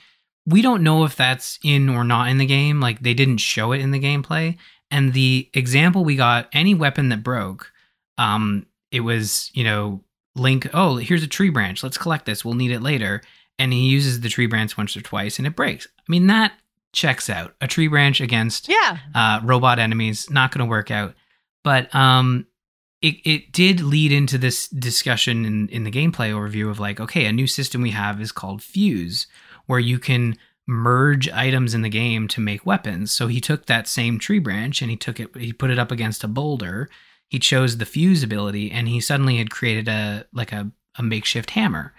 we don't know if that's in or not in the game. Like, they didn't show it in the gameplay. And the example we got, any weapon that broke, um, it was, you know, Link, oh, here's a tree branch. Let's collect this. We'll need it later. And he uses the tree branch once or twice and it breaks. I mean, that checks out. A tree branch against yeah. uh, robot enemies, not going to work out. But um, it, it did lead into this discussion in, in the gameplay overview of like, okay, a new system we have is called Fuse, where you can merge items in the game to make weapons. So he took that same tree branch and he took it, he put it up against a boulder. He chose the Fuse ability and he suddenly had created a, like a, a makeshift hammer,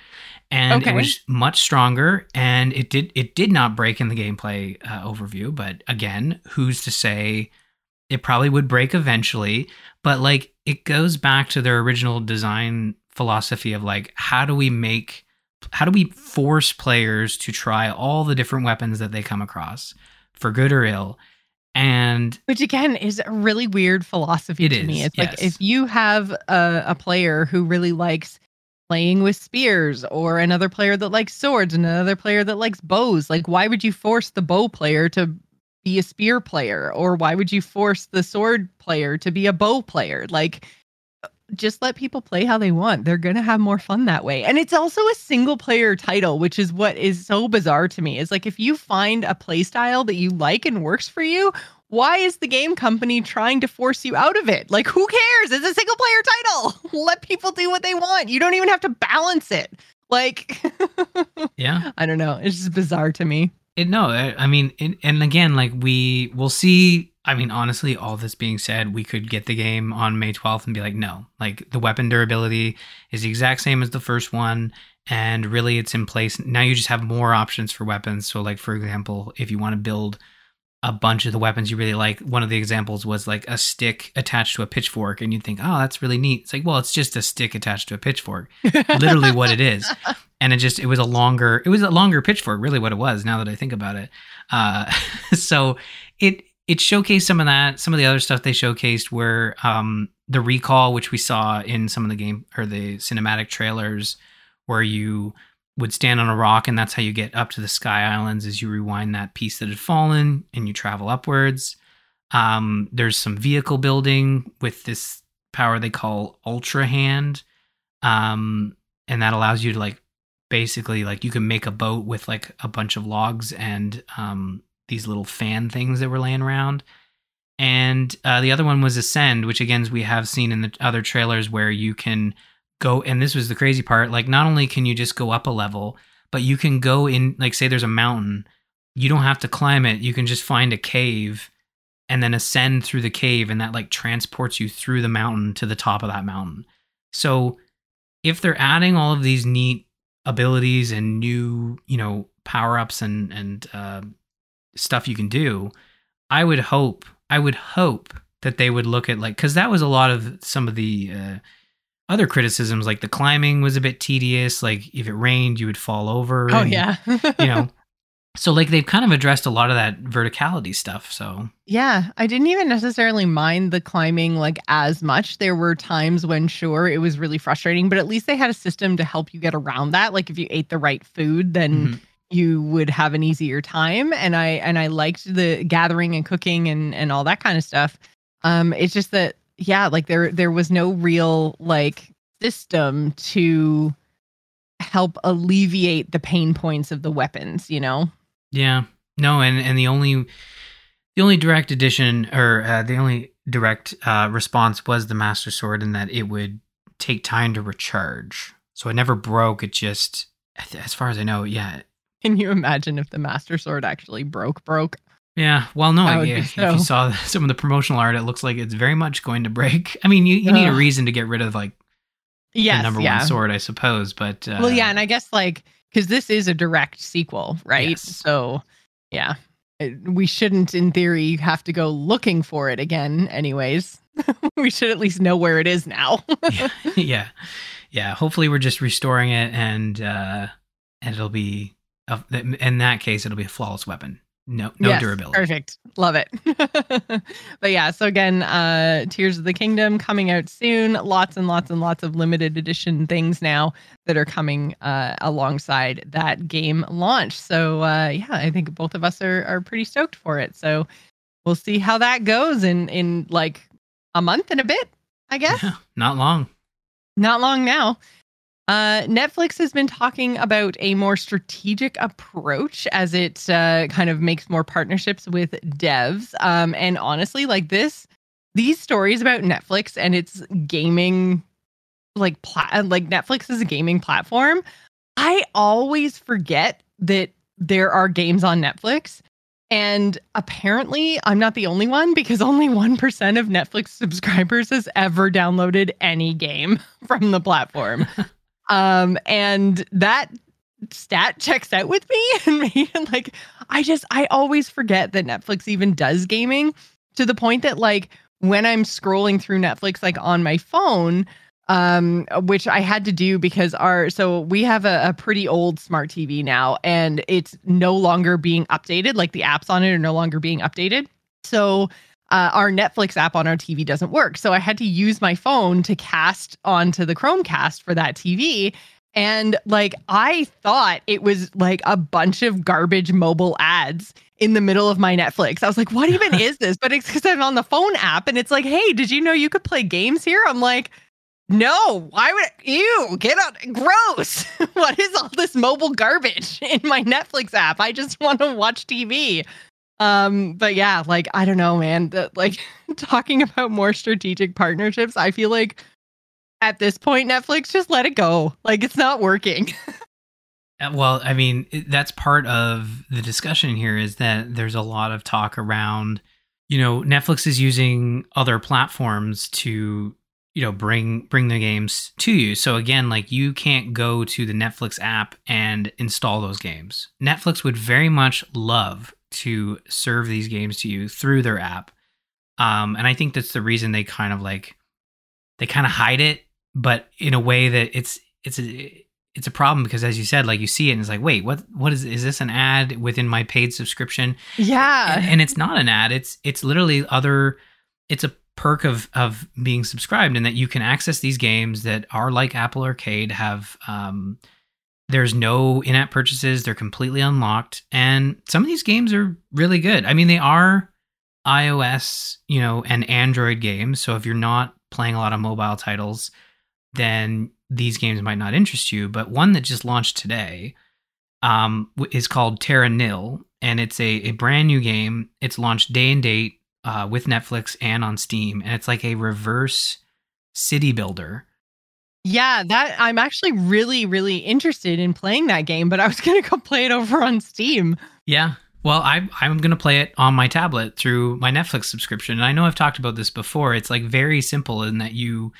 and okay. it was much stronger, and it did, it did not break in the gameplay uh, overview, but again, who's to say it probably would break eventually, but like it goes back to their original design philosophy of like, how do we make, how do we force players to try all the different weapons that they come across for good or ill? And which again is a really weird philosophy to me. It's yes. like if you have a, a player who really likes playing with spears, or another player that likes swords, and another player that likes bows, like why would you force the bow player to be a spear player, or why would you force the sword player to be a bow player? Like, just let people play how they want. They're going to have more fun that way. And it's also a single player title, which is what is so bizarre to me. Is like, if you find a play style that you like and works for you, why is the game company trying to force you out of it? Like, who cares? It's a single player title. Let people do what they want. You don't even have to balance it. Like, yeah, I don't know. It's just bizarre to me. It, no, I, I mean, it, and again, like we will see. I mean, honestly, all this being said, we could get the game on May twelfth and be like, no, like the weapon durability is the exact same as the first one. And really it's in place. Now you just have more options for weapons. So like, for example, if you want to build a bunch of the weapons you really like, one of the examples was like a stick attached to a pitchfork, and you'd think, oh, that's really neat. It's like, well, it's just a stick attached to a pitchfork, literally what it is. And it just, it was a longer, it was a longer pitchfork, really what it was now that I think about it. Uh, so it, It showcased some of that. Some of the other stuff they showcased were um, the recall, which we saw in some of the game or the cinematic trailers, where you would stand on a rock, and that's how you get up to the Sky Islands, is you rewind that piece that had fallen and you travel upwards. Um, there's some vehicle building with this power they call Ultra Hand. Um, and that allows you to like, basically like you can make a boat with like a bunch of logs and um these little fan things that were laying around. And uh, the other one was Ascend, which again, we have seen in the other trailers, where you can go, and this was the crazy part, like not only can you just go up a level, but you can go in, like say there's a mountain, you don't have to climb it, you can just find a cave and then ascend through the cave, and that like transports you through the mountain to the top of that mountain. So if they're adding all of these neat abilities and new, you know, power-ups and, and uh, stuff you can do, I would hope, I would hope that they would look at like, because that was a lot of some of the uh, other criticisms, like the climbing was a bit tedious, like if it rained you would fall over. Oh, and, yeah. You know, so like they've kind of addressed a lot of that verticality stuff. So yeah, I didn't even necessarily mind the climbing like as much. There were times when sure it was really frustrating, but at least they had a system to help you get around that. Like if you ate the right food, then mm-hmm. you would have an easier time. And I and I liked the gathering and cooking and, and all that kind of stuff. Um, it's just that, yeah, like there there was no real like system to help alleviate the pain points of the weapons, you know? Yeah, no. And, and the only the only direct addition or uh, the only direct uh, response was the Master Sword, in that it would take time to recharge. So it never broke. It just, as far as I know, yeah. Can you imagine if the Master Sword actually broke, broke? Yeah. Well, no, I, if, so. if you saw some of the promotional art, it looks like it's very much going to break. I mean, you, you need a reason to get rid of like yes, the number yeah. one sword, I suppose. But uh, well, yeah. And I guess like, because this is a direct sequel, right? Yes. So yeah, it, we shouldn't in theory have to go looking for it again anyways. We should at least know where it is now. yeah, yeah. Yeah. Hopefully we're just restoring it, and uh, and it'll be, in that case, it'll be a flawless weapon. No, no yes, durability. Perfect. Love it. But yeah, so again, uh, Tears of the Kingdom coming out soon. Lots and lots and lots of limited edition things now that are coming uh, alongside that game launch. So uh, yeah, I think both of us are, are pretty stoked for it. So we'll see how that goes in, in like a month and a bit, I guess. Yeah, not long. Not long now. Uh, Netflix has been talking about a more strategic approach as it uh, kind of makes more partnerships with devs. Um, and honestly, like this, these stories about Netflix and its gaming, like pla- like Netflix is a gaming platform. I always forget that there are games on Netflix. And apparently I'm not the only one, because only one percent of Netflix subscribers has ever downloaded any game from the platform. Um, and that stat checks out with me and me. And like, I just, I always forget that Netflix even does gaming, to the point that like when I'm scrolling through Netflix, like on my phone, um, which I had to do because our, so we have a, a pretty old smart T V now, and it's no longer being updated. Like the apps on it are no longer being updated. So Uh, our Netflix app on our T V doesn't work. So I had to use my phone to cast onto the Chromecast for that T V. And like, I thought it was like a bunch of garbage mobile ads in the middle of my Netflix. I was like, what even is this? But it's because I'm on the phone app and it's like, hey, did you know you could play games here? I'm like, no, why would you get out? Gross. What is all this mobile garbage in my Netflix app? I just want to watch T V. Um, but yeah, like, I don't know, man, the, like talking about more strategic partnerships, I feel like at this point, Netflix, just let it go. Like it's not working. Well, I mean, that's part of the discussion here, is that there's a lot of talk around, you know, Netflix is using other platforms to, you know, bring, bring the games to you. So again, like you can't go to the Netflix app and install those games. Netflix would very much love to serve these games to you through their app. Um, and I think that's the reason they kind of like, they kind of hide it, but in a way that it's, it's, a, it's a problem, because as you said, like you see it and it's like, wait, what, what is, is this an ad within my paid subscription? Yeah. And, and it's not an ad. It's, it's literally other, it's a perk of, of being subscribed, in that you can access these games that are like Apple Arcade, have, um, there's no in-app purchases. They're completely unlocked. And some of these games are really good. I mean, they are iOS, you know, and Android games. So if you're not playing a lot of mobile titles, then these games might not interest you. But one that just launched today um, is called Terra Nil. And it's a, a brand new game. It's launched day and date uh, with Netflix and on Steam. And it's like a reverse city builder. Yeah, that I'm actually really, really interested in playing that game, but I was going to go play it over on Steam. Yeah, well, I, I'm going to play it on my tablet through my Netflix subscription. And I know I've talked about this before. It's like very simple in that you,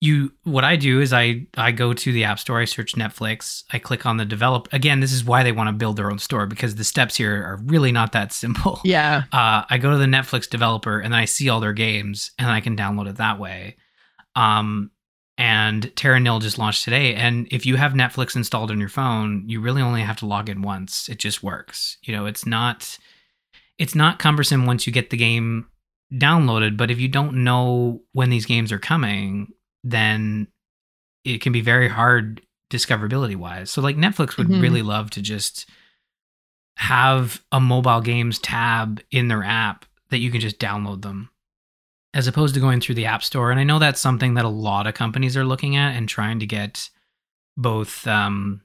you. What I do is I, I go to the App Store, I search Netflix, I click on the develop. Again, this is why they want to build their own store, because the steps here are really not that simple. Yeah. Uh, I go to the Netflix developer and then I see all their games and I can download it that way. Um. And Terra Nil just launched today. And if you have Netflix installed on your phone, you really only have to log in once. It just works. You know, it's not it's not cumbersome once you get the game downloaded. But if you don't know when these games are coming, then it can be very hard discoverability wise. So like Netflix would mm-hmm. really love to just have a mobile games tab in their app that you can just download them, as opposed to going through the App Store. And I know that's something that a lot of companies are looking at and trying to get both, um,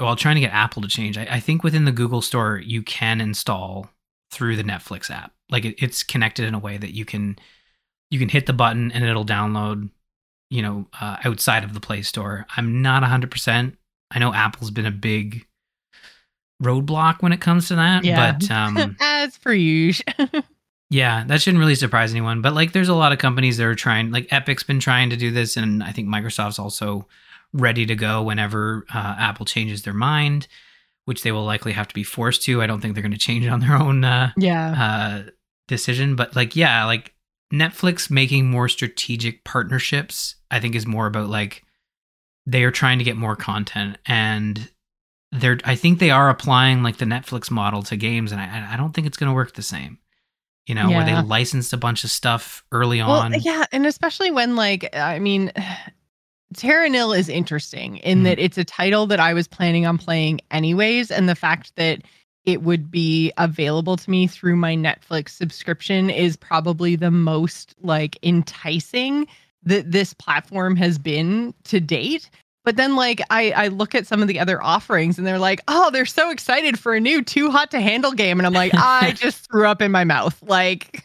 well, trying to get Apple to change. I, I think within the Google Store, you can install through the Netflix app. Like it, it's connected in a way that you can, you can hit the button and it'll download, you know, uh, outside of the Play Store. I'm not one hundred percent. I know Apple's been a big roadblock when it comes to that. Yeah. But um, as per usual. Yeah, that shouldn't really surprise anyone. But like, there's a lot of companies that are trying, like Epic's been trying to do this. And I think Microsoft's also ready to go whenever uh, Apple changes their mind, which they will likely have to be forced to. I don't think they're going to change it on their own uh, yeah. uh, decision. But like, yeah, like Netflix making more strategic partnerships, I think is more about like, they are trying to get more content. And they're, I think they are applying like the Netflix model to games, and I, I don't think it's going to work the same. You know, yeah. where they licensed a bunch of stuff early well, on. Yeah, and especially when, like, I mean, Terra Nil is interesting in mm. that it's a title that I was planning on playing anyways, and the fact that it would be available to me through my Netflix subscription is probably the most, like, enticing that this platform has been to date. But then, like, I, I look at some of the other offerings and they're like, oh, they're so excited for a new Too Hot to Handle game. And I'm like, I just threw up in my mouth. Like,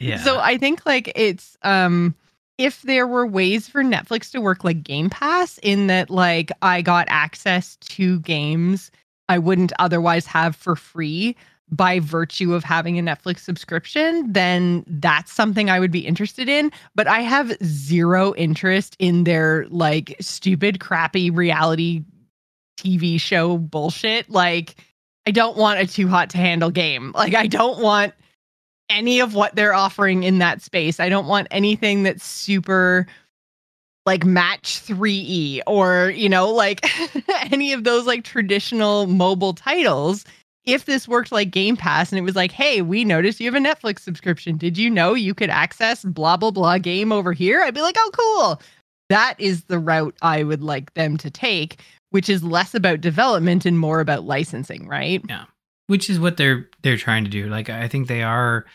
yeah. So I think, like, it's um, if there were ways for Netflix to work like Game Pass, in that, like, I got access to games I wouldn't otherwise have for free by virtue of having a Netflix subscription, then that's something I would be interested in. But I have zero interest in their, like, stupid, crappy reality T V show bullshit. Like, I don't want a Too Hot to Handle game. Like, I don't want any of what they're offering in that space. I don't want anything that's super, like, Match three E or, you know, like, any of those, like, traditional mobile titles. If this worked like Game Pass and it was like, hey, we noticed you have a Netflix subscription. Did you know you could access blah, blah, blah game over here? I'd be like, oh, cool. That is the route I would like them to take, which is less about development and more about licensing, right? Yeah, which is what they're they're trying to do. Like, I think they are,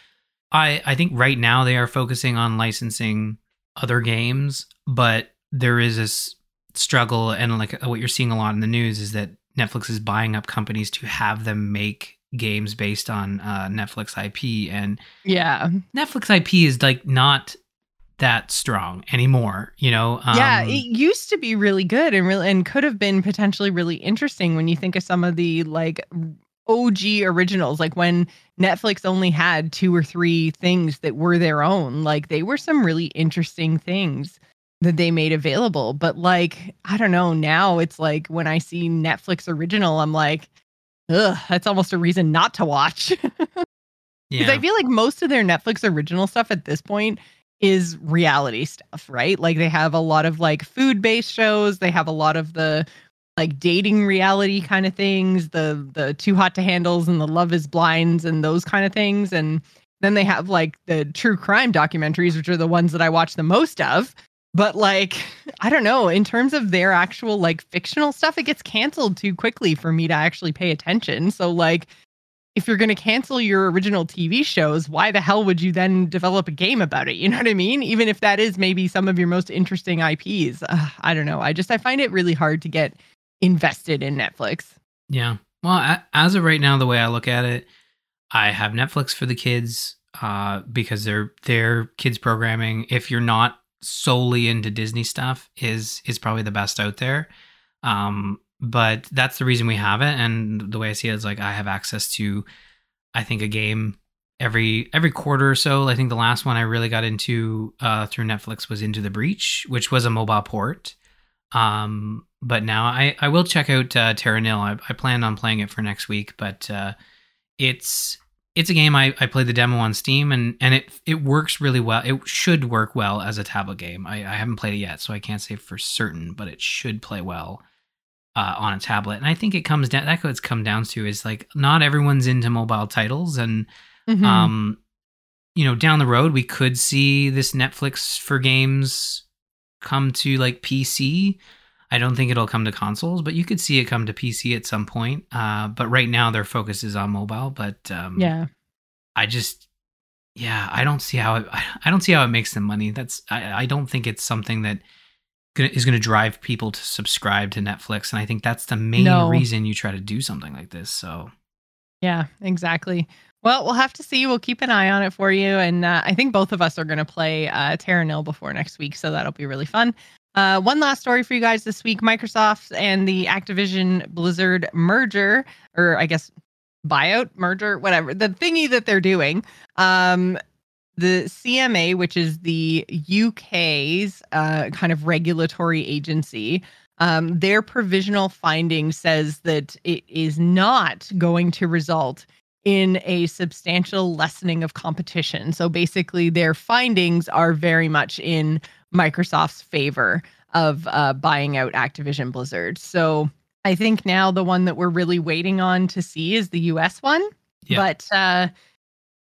I, I think right now they are focusing on licensing other games, but there is this struggle, and like what you're seeing a lot in the news is that Netflix is buying up companies to have them make games based on uh, Netflix I P. And yeah, Netflix I P is, like, not that strong anymore, you know? Um, yeah, it used to be really good and really, and could have been potentially really interesting when you think of some of the, like, O G originals, like when Netflix only had two or three things that were their own. Like, they were some really interesting things that they made available. But, like, I don't know, now it's like when I see Netflix original, I'm like, ugh, that's almost a reason not to watch. Because yeah. I feel like most of their Netflix original stuff at this point is reality stuff, right? Like, they have a lot of, like, food-based shows. They have a lot of the, like, dating reality kind of things, the the Too Hot to Handles and the Love is Blinds and those kind of things. And then they have, like, the true crime documentaries, which are the ones that I watch the most of. But, like, I don't know, in terms of their actual, like, fictional stuff, it gets canceled too quickly for me to actually pay attention. So, like, if you're going to cancel your original T V shows, why the hell would you then develop a game about it? You know what I mean? Even if that is maybe some of your most interesting I Ps. Uh, I don't know. I just, I find it really hard to get invested in Netflix. Yeah. Well, I, as of right now, the way I look at it, I have Netflix for the kids uh, because they're, they're kids programming. If you're not solely into Disney stuff, is is probably the best out there, um but that's the reason we have it. And the way I see it is, like, I have access to, I think, a game every every quarter or so. I think the last one I really got into uh through Netflix was Into the Breach, which was a mobile port, um but now I I will check out uh Terra Nil. I, I plan on playing it for next week, but uh it's It's a game I, I played the demo on Steam, and, and it it works really well. It should work well as a tablet game. I, I haven't played it yet, so I can't say for certain, but it should play well uh, on a tablet. And I think it comes down, that's what it's come down to, is, like, not everyone's into mobile titles. And, mm-hmm. um, you know, down the road, we could see this Netflix for games come to, like, P C. I don't think it'll come to consoles, but you could see it come to P C at some point. Uh, but right now their focus is on mobile, but um, yeah, I just, yeah, I don't see how it, I don't see how it makes them money. That's, I, I don't think it's something that is going to drive people to subscribe to Netflix. And I think that's the main no. reason you try to do something like this. So yeah, exactly. Well, we'll have to see. We'll keep an eye on it for you. And uh, I think both of us are going to play uh, Terra Nil before next week. So that'll be really fun. Uh, one last story for you guys this week. Microsoft and the Activision Blizzard merger, or I guess buyout, merger, whatever, the thingy that they're doing. Um, the C M A, which is the U K's uh, kind of regulatory agency, um, their provisional finding says that it is not going to result in a substantial lessening of competition. So basically their findings are very much in Microsoft's favor of uh, buying out Activision Blizzard. So I think now the one that we're really waiting on to see is the U S one. Yeah. But uh,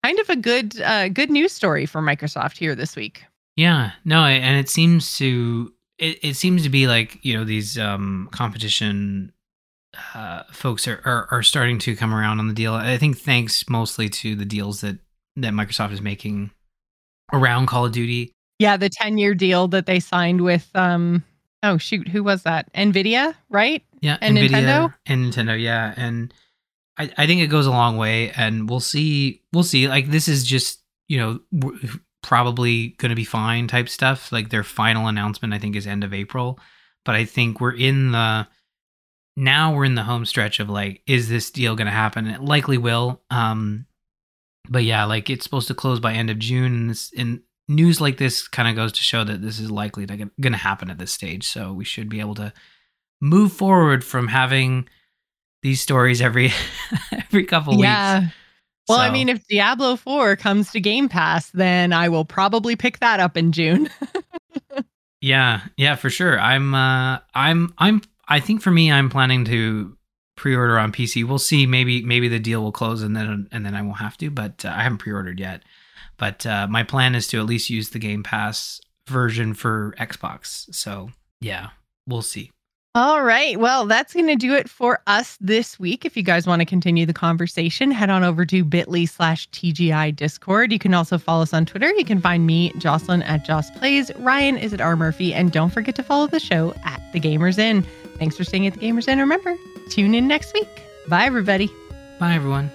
kind of a good uh, good news story for Microsoft here this week. Yeah, no, and it seems to it, it seems to be like, you know, these um, competition uh, folks are, are are starting to come around on the deal. I think thanks mostly to the deals that that Microsoft is making around Call of Duty. Yeah, the ten-year deal that they signed with um, oh shoot, who was that? Nvidia, right? Yeah, and Nvidia, Nintendo and Nintendo, yeah, and I, I think it goes a long way, and we'll see. We'll see. Like, this is just, you know, w- probably going to be fine type stuff. Like, their final announcement, I think, is end of April, but I think we're in the now we're in the home stretch of like, is this deal going to happen? And it likely will. Um, but yeah, like, it's supposed to close by end of June, and, this, and news like this kind of goes to show that this is likely going to happen at this stage. So we should be able to move forward from having these stories every every couple yeah. weeks. Well, so. I mean, if Diablo four comes to Game Pass, then I will probably pick that up in June. yeah, yeah, for sure. I'm uh, I'm I'm I think for me, I'm planning to pre-order on P C. We'll see. Maybe maybe the deal will close and then and then I won't have to. But uh, I haven't pre-ordered yet. But uh, my plan is to at least use the Game Pass version for Xbox. So yeah, we'll see. All right. Well, that's going to do it for us this week. If you guys want to continue the conversation, head on over to bit.ly slash TGI Discord. You can also follow us on Twitter. You can find me, Jocelyn, at Joss Plays. Ryan is at R. Murphy. And don't forget to follow the show at The Gamers Inn. Thanks for staying at The Gamers Inn. Remember, tune in next week. Bye, everybody. Bye, everyone.